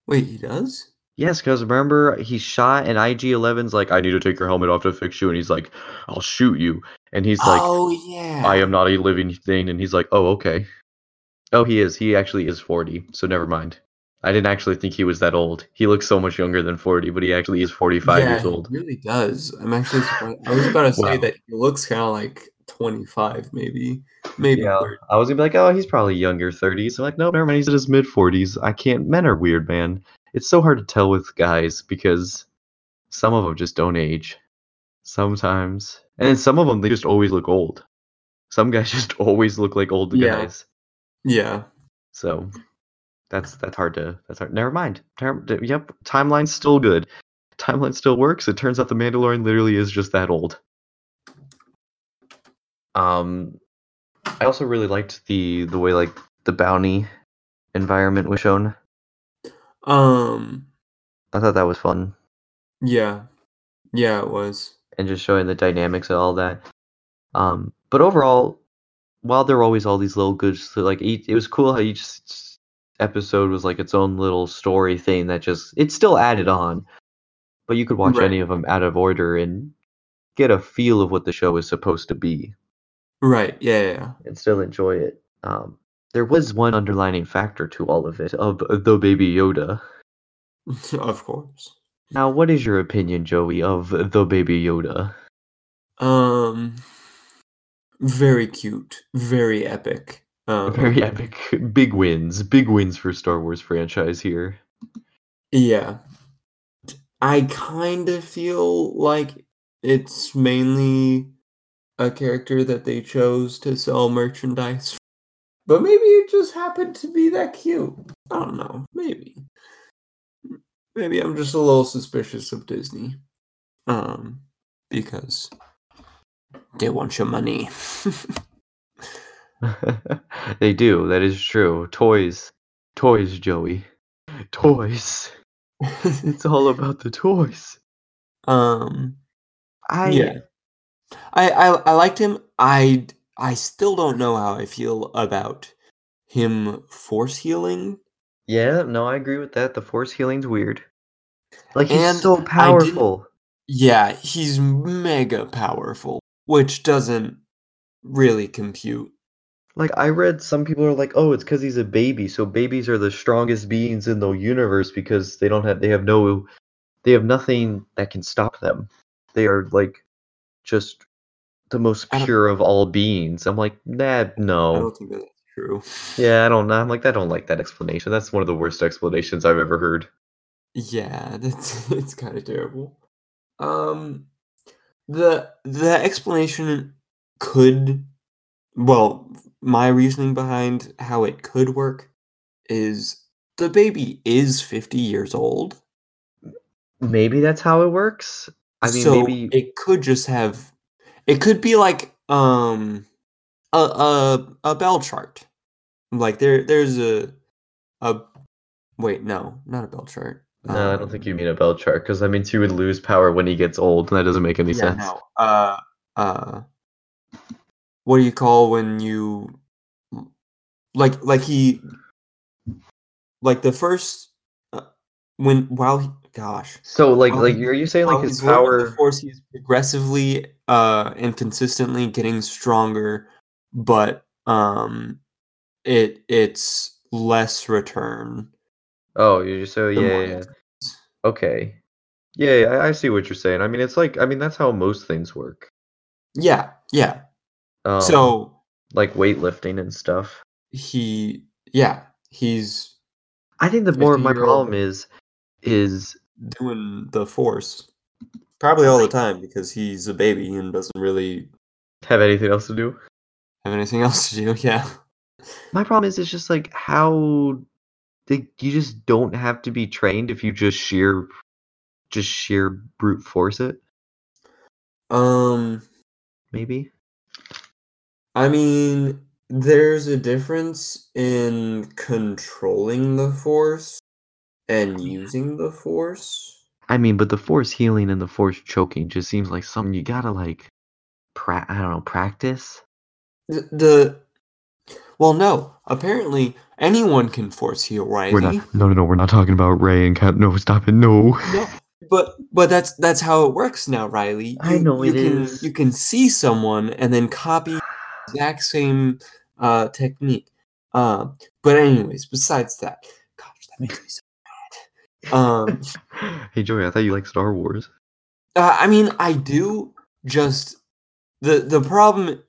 Wait, he does? Yes, because remember, he's shot and I G eleven's like, I need to take your helmet off to fix you. And he's like, I'll shoot you. And he's like, oh, yeah. I am not a living thing. And he's like, oh, okay. Oh, he is. He actually is forty. So never mind. I didn't actually think he was that old. He looks so much younger than forty, but he actually is forty-five yeah, years old. He really does. I'm actually surprised. I was about to say wow. that he looks kind of like twenty-five, maybe. Maybe. Yeah, I was going to be like, oh, he's probably younger, thirties. I'm like, no, never mind. He's in his mid-forties. I can't. Men are weird, man. It's so hard to tell with guys because some of them just don't age sometimes. And then some of them, they just always look old. Some guys just always look like old yeah. guys. Yeah. So that's that's hard to... That's hard. Never mind. Term, yep, timeline's still good. Timeline still works. It turns out the Mandalorian literally is just that old. Um, I also really liked the, the way like the bounty environment was shown. Um, I thought that was fun. Yeah, yeah, it was. And just showing the dynamics and all that. Um, but overall, while there were always all these little good, like each, it was cool how each episode was like its own little story thing that just it still added on. But you could watch right. any of them out of order and get a feel of what the show is supposed to be. Right. Yeah. yeah, yeah. And still enjoy it. Um. There was one underlining factor to all of it, of the Baby Yoda. Of course. Now, what is your opinion, Joey, of the Baby Yoda? Um, very cute, very epic. Um, very epic. Big wins. Big wins for Star Wars franchise here. Yeah. I kind of feel like it's mainly a character that they chose to sell merchandise for. But maybe it just happened to be that cute. I don't know. Maybe. Maybe I'm just a little suspicious of Disney. Um, because they want your money. They do. That is true. Toys. Toys, Joey. Toys. It's all about the toys. Um, I, yeah. I, I, I liked him. I... I still don't know how I feel about him force healing. Yeah, no, I agree with that. The force healing's weird. Like, he's and so powerful. Yeah, he's mega powerful, which doesn't really compute. Like, I read some people are like, oh, it's because he's a baby, so babies are the strongest beings in the universe because they don't have, they have no, they have nothing that can stop them. They are, like, just... the most pure of all beings. I'm like, nah, no. I don't think that's true. Yeah, I don't know. I'm like, I don't like that explanation. That's one of the worst explanations I've ever heard. Yeah, that's it's kind of terrible. Um, the the explanation could, well, my reasoning behind how it could work is the baby is fifty years old. Maybe that's how it works. I mean, so maybe it could just have. It could be like um, a a a bell chart, like there there's a a wait no not a bell chart. Um, no, I don't think you mean a bell chart because I mean he would lose power when he gets old, and that doesn't make any yeah, sense. No. Uh, uh, what do you call when you like like he like the first uh, when while he, gosh so like while like he, are you saying like his power the force he's progressively. Uh, and consistently getting stronger, but um, it it's less return. Oh, you're so yeah, yeah. Okay, yeah, yeah I, I see what you're saying. I mean, it's like I mean that's how most things work. Yeah, yeah. Um, so like weightlifting and stuff. He yeah he's. I think the more my problem is is doing the force. Probably all the time because he's a baby and doesn't really have anything else to do. Have anything else to do? Yeah. My problem is it's just like how they, you just don't have to be trained if you just sheer, just sheer brute force it. Um, maybe. I mean, there's a difference in controlling the Force and using the Force. I mean, but the Force healing and the Force choking just seems like something you gotta, like, pra- I don't know, practice? The, the... Well, no. Apparently, anyone can Force heal, right? We're not, no, no, no, we're not talking about Rey and Cap. No, stop it, no. No. But but that's that's how it works now, Riley. You, I know you it can, is. You can see someone and then copy the exact same uh, technique. Uh, but anyways, besides that, gosh, that makes me so mad. Um, hey, Joey, I thought you liked Star Wars. Uh, I mean, I do. Just the the problem,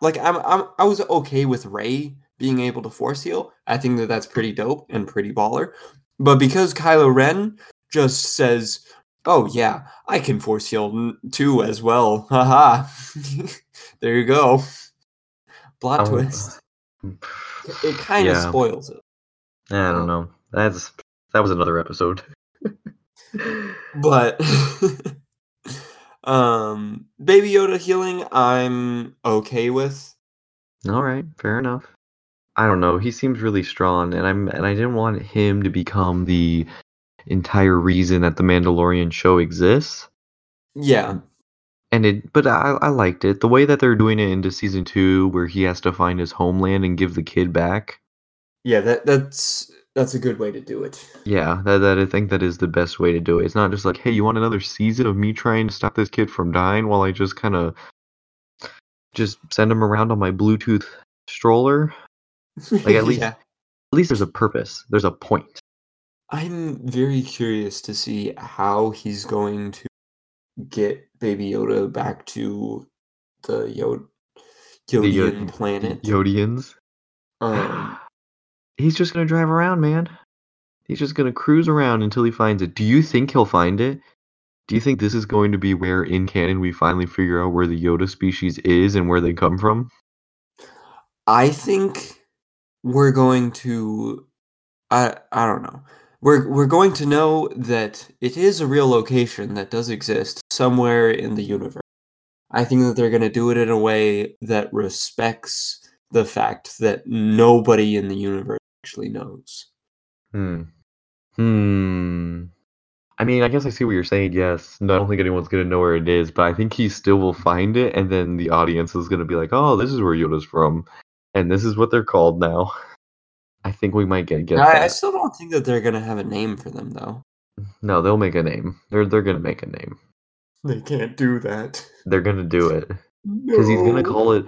like I'm I'm I was okay with Rey being able to Force heal. I think that that's pretty dope and pretty baller. But because Kylo Ren just says, oh yeah, I can Force heal too as well. Haha. There you go. Plot um, twist. It kind of yeah. spoils it. I don't know. That's that was another episode. But um, Baby Yoda healing, I'm okay with. All right, fair enough. I don't know. He seems really strong, and I'm and I didn't want him to become the entire reason that the Mandalorian show exists. Yeah. And it but I, I liked it. The way that they're doing it into season two where he has to find his homeland and give the kid back. Yeah, that that's that's a good way to do it. Yeah, that, that I think that is the best way to do it. It's not just like, hey, you want another season of me trying to stop this kid from dying while I just kind of just send him around on my Bluetooth stroller? Like at least yeah. at least there's a purpose. There's a point. I'm very curious to see how he's going to get Baby Yoda back to the Yod- Yodian the Yod- planet. Yodians? Um, he's just going to drive around, man. He's just going to cruise around until he finds it. Do you think he'll find it? Do you think this is going to be where, in canon, we finally figure out where the Yoda species is and where they come from? I think we're going to... I I don't know. We're we're going to know that it is a real location that does exist somewhere in the universe. I think that they're going to do it in a way that respects the fact that nobody in the universe actually knows. Hmm. Hmm. I mean, I guess I see what you're saying, yes. No, I don't think anyone's going to know where it is, but I think he still will find it, and then the audience is going to be like, oh, this is where Yoda's from, and this is what they're called now. I think we might get get. I, that. I still don't think that they're gonna have a name for them, though. No, they'll make a name. They're they're gonna make a name. They can't do that. They're gonna do it because no. He's gonna call it.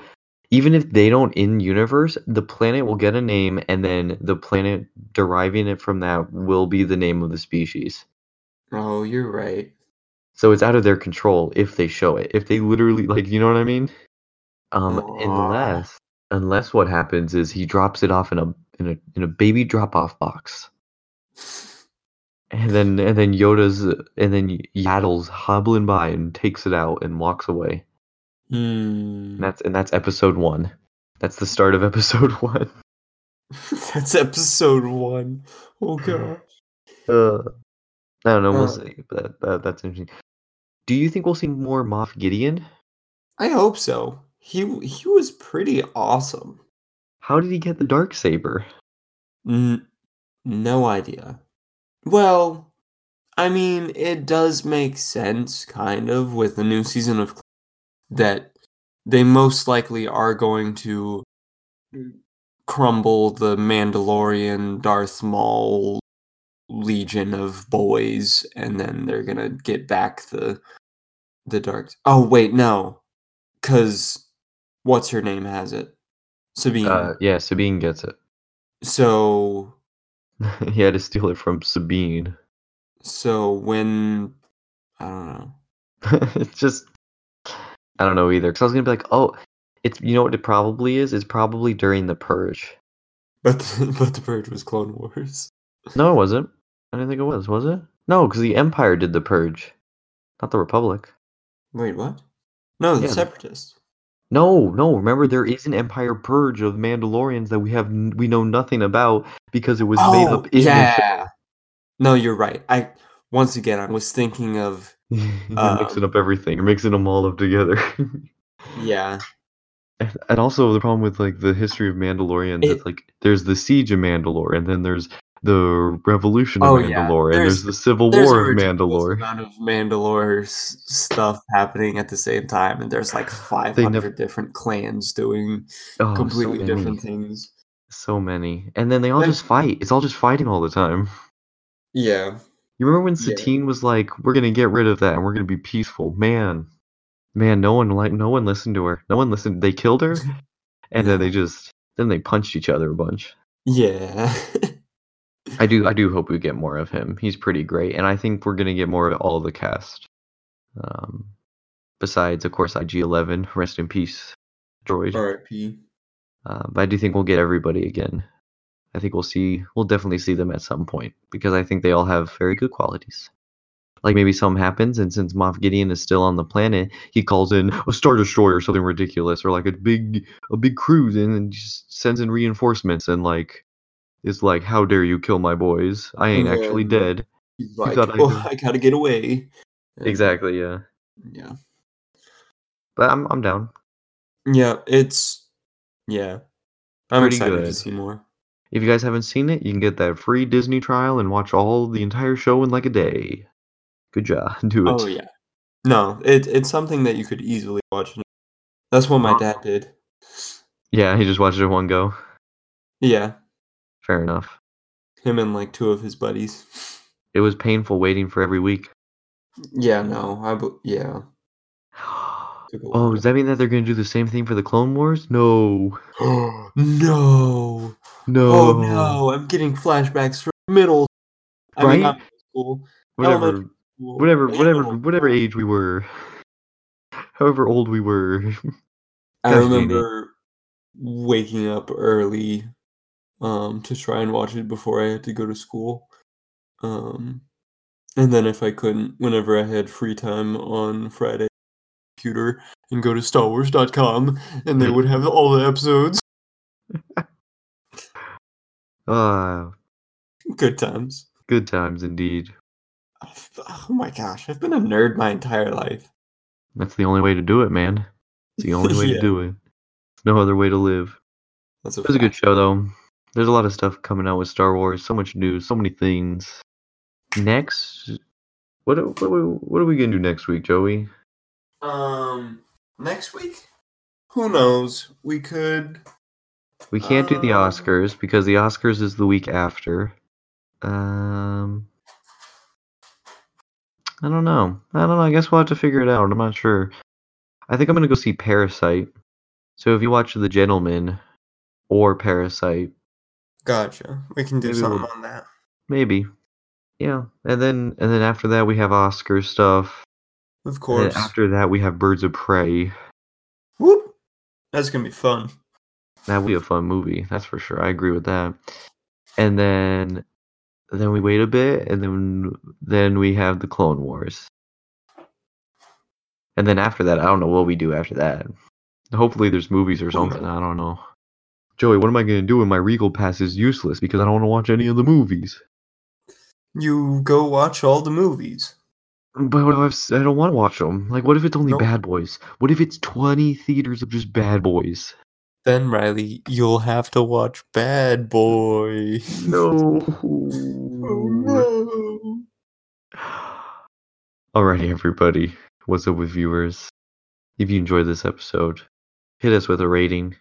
Even if they don't in universe, the planet will get a name, and then the planet deriving it from that will be the name of the species. Oh, you're right. So it's out of their control if they show it. If they literally, like, you know what I mean? Um, Aww. unless unless what happens is he drops it off in a. In a in a baby drop-off box, and then and then Yoda's and then Yaddle's hobbling by and takes it out and walks away. Mm. And that's and that's episode one. That's the start of episode one. That's episode one. Oh gosh. Uh, I don't know. We'll uh, see. That, that that's interesting. Do you think we'll see more Moff Gideon? I hope so. He he was pretty awesome. How did he get the Darksaber? N- no idea. Well, I mean, it does make sense, kind of, with the new season of that they most likely are going to crumble the Mandalorian, Darth Maul, Legion of boys, and then they're gonna get back the the Darks. Oh, wait, no. Because what's-her-name has it. Sabine. Uh, yeah, Sabine gets it. So... he had to steal it from Sabine. So when... I don't know. It's just... I don't know either. Because I was going to be like, oh, it's you know what it probably is? It's probably during the Purge. But the, but the Purge was Clone Wars. No, it wasn't. I didn't think it was. Was it? No, because the Empire did the Purge. Not the Republic. Wait, what? No, the yeah. Separatists. No, no. Remember, there is an Empire purge of Mandalorians that we have we know nothing about because it was oh, made up. In yeah. The show. No, you're right. I once again I was thinking of um, mixing up everything, you're mixing them all up together. Yeah. And, and also the problem with like the history of Mandalorian is like there's the siege of Mandalore, and then there's the revolution of oh, Mandalore, yeah. and there's the civil there's war of Mandalore. There's a amount of Mandalore stuff happening at the same time, and there's like five hundred never... different clans doing oh, completely so different things. So many. And then they all they... just fight. It's all just fighting all the time. Yeah. You remember when Satine yeah. was like, we're going to get rid of that, and we're going to be peaceful. Man. Man, no one like no one listened to her. No one listened. They killed her, and yeah. then they just... Then they punched each other a bunch. Yeah. I do I do hope we get more of him. He's pretty great, and I think we're going to get more of all of the cast. Um, besides, of course, I G eleven. Rest in peace, droid. R I P Uh, but I do think we'll get everybody again. I think we'll see. We'll definitely see them at some point, because I think they all have very good qualities. Like maybe something happens, and since Moff Gideon is still on the planet, he calls in a Star Destroyer or something ridiculous, or like a big a big cruise, and then just sends in reinforcements, and like is like, how dare you kill my boys? I ain't yeah. actually dead. He's like, I, oh, I gotta get away. Exactly. Yeah. Yeah. But I'm I'm down. Yeah, it's yeah. I'm Pretty excited good. to see more. If you guys haven't seen it, you can get that free Disney trial and watch all the entire show in like a day. Good job. Do it. Oh, yeah. No, it, it's something that you could easily watch. That's what my dad did. Yeah, he just watched it in one go. Yeah. Fair enough. Him and like two of his buddies. It was painful waiting for every week. Yeah, no. I bu- yeah. Oh, does that mean that they're going to do the same thing for the Clone Wars? No. No. No. Oh, no. I'm getting flashbacks from middle. Right? I mean, not school. Whatever. School. Whatever, whatever, whatever age we were. However old we were. I remember waking up early um, to try and watch it before I had to go to school. Um, and then if I couldn't, whenever I had free time on Friday, computer and go to Star Wars dot com, and they would have all the episodes. uh, good times. Good times, indeed. Oh my gosh, I've been a nerd my entire life. That's the only way to do it, man. It's the only way yeah. to do it. No other way to live. That's a, That's a good show, though. There's a lot of stuff coming out with Star Wars. So much news, so many things. Next, what what, what are we going to do next week, Joey? Um, next week? Who knows? We could... We can't um, do the Oscars, because the Oscars is the week after. Um... I don't know. I don't know. I guess we'll have to figure it out. I'm not sure. I think I'm going to go see Parasite. So if you watch The Gentleman or Parasite... Gotcha. We can do something we'll, on that. Maybe. Yeah. And then, and then after that, we have Oscar stuff. Of course. And after that, we have Birds of Prey. Whoop! That's going to be fun. That will be a fun movie. That's for sure. I agree with that. And then... Then we wait a bit, and then then we have the Clone Wars. And then after that, I don't know what we do after that. Hopefully there's movies or something. I don't know. Joey, what am I going to do when my Regal Pass is useless because I don't want to watch any of the movies? You go watch all the movies. But what if I don't want to watch them? Like, what if it's only nope. Bad Boys? What if it's twenty theaters of just Bad Boys? Then, Riley, you'll have to watch Bad Boys. No. Oh, no. Alrighty, everybody. What's up with viewers? If you enjoyed this episode, hit us with a rating,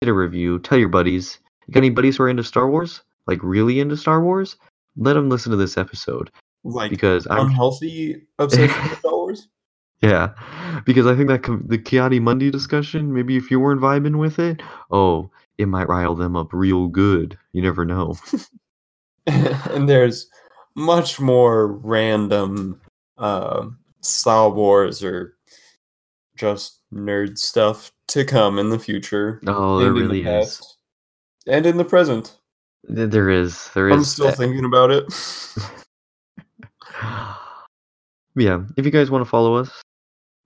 hit a review, tell your buddies. You got any buddies who are into Star Wars? Like, really into Star Wars? Let them listen to this episode. Like, because I'm unhealthy obsession with Star Wars? Yeah, because I think that the Ki-Adi-Mundi discussion, maybe if you weren't vibing with it, oh, it might rile them up real good. You never know. And there's much more random uh, Star Wars or just nerd stuff to come in the future. Oh, there really the is. Past, and in the present. There is. There is. I'm still that. thinking about it. Yeah, if you guys want to follow us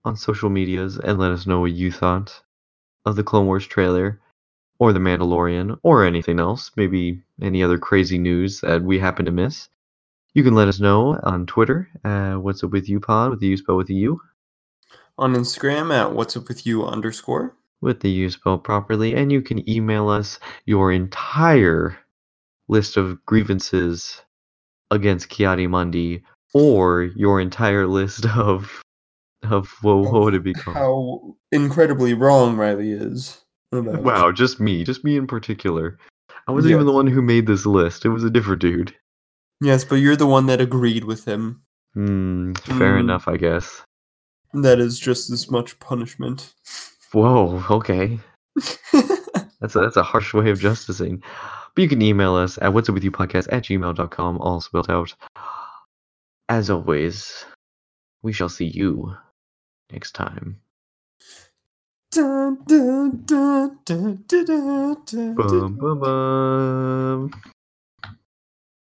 on social medias and let us know what you thought of the Clone Wars trailer or The Mandalorian or anything else, maybe any other crazy news that we happen to miss, You can let us know on Twitter, uh, What's Up With You Pod, with the U spelled with a U. On Instagram at What's Up With You underscore. With the U spelled properly. And you can email us your entire list of grievances against Ki-Adi-Mundi, or your entire list of of well, what would it be called? How incredibly wrong Riley is. About wow, it. just me, just me in particular. I wasn't yeah. even the one who made this list. It was a different dude. Yes, but you're the one that agreed with him. Mm, fair mm. enough, I guess. That is just as much punishment. Whoa, okay. That's a, that's a harsh way of justicing. But you can email us at whatsupwithyoupodcast at gmail dot com, all spelled out. As always, we shall see you next time. Dun, dun, dun, dun, dun, dun, dun, dun. Bum, bum, bum.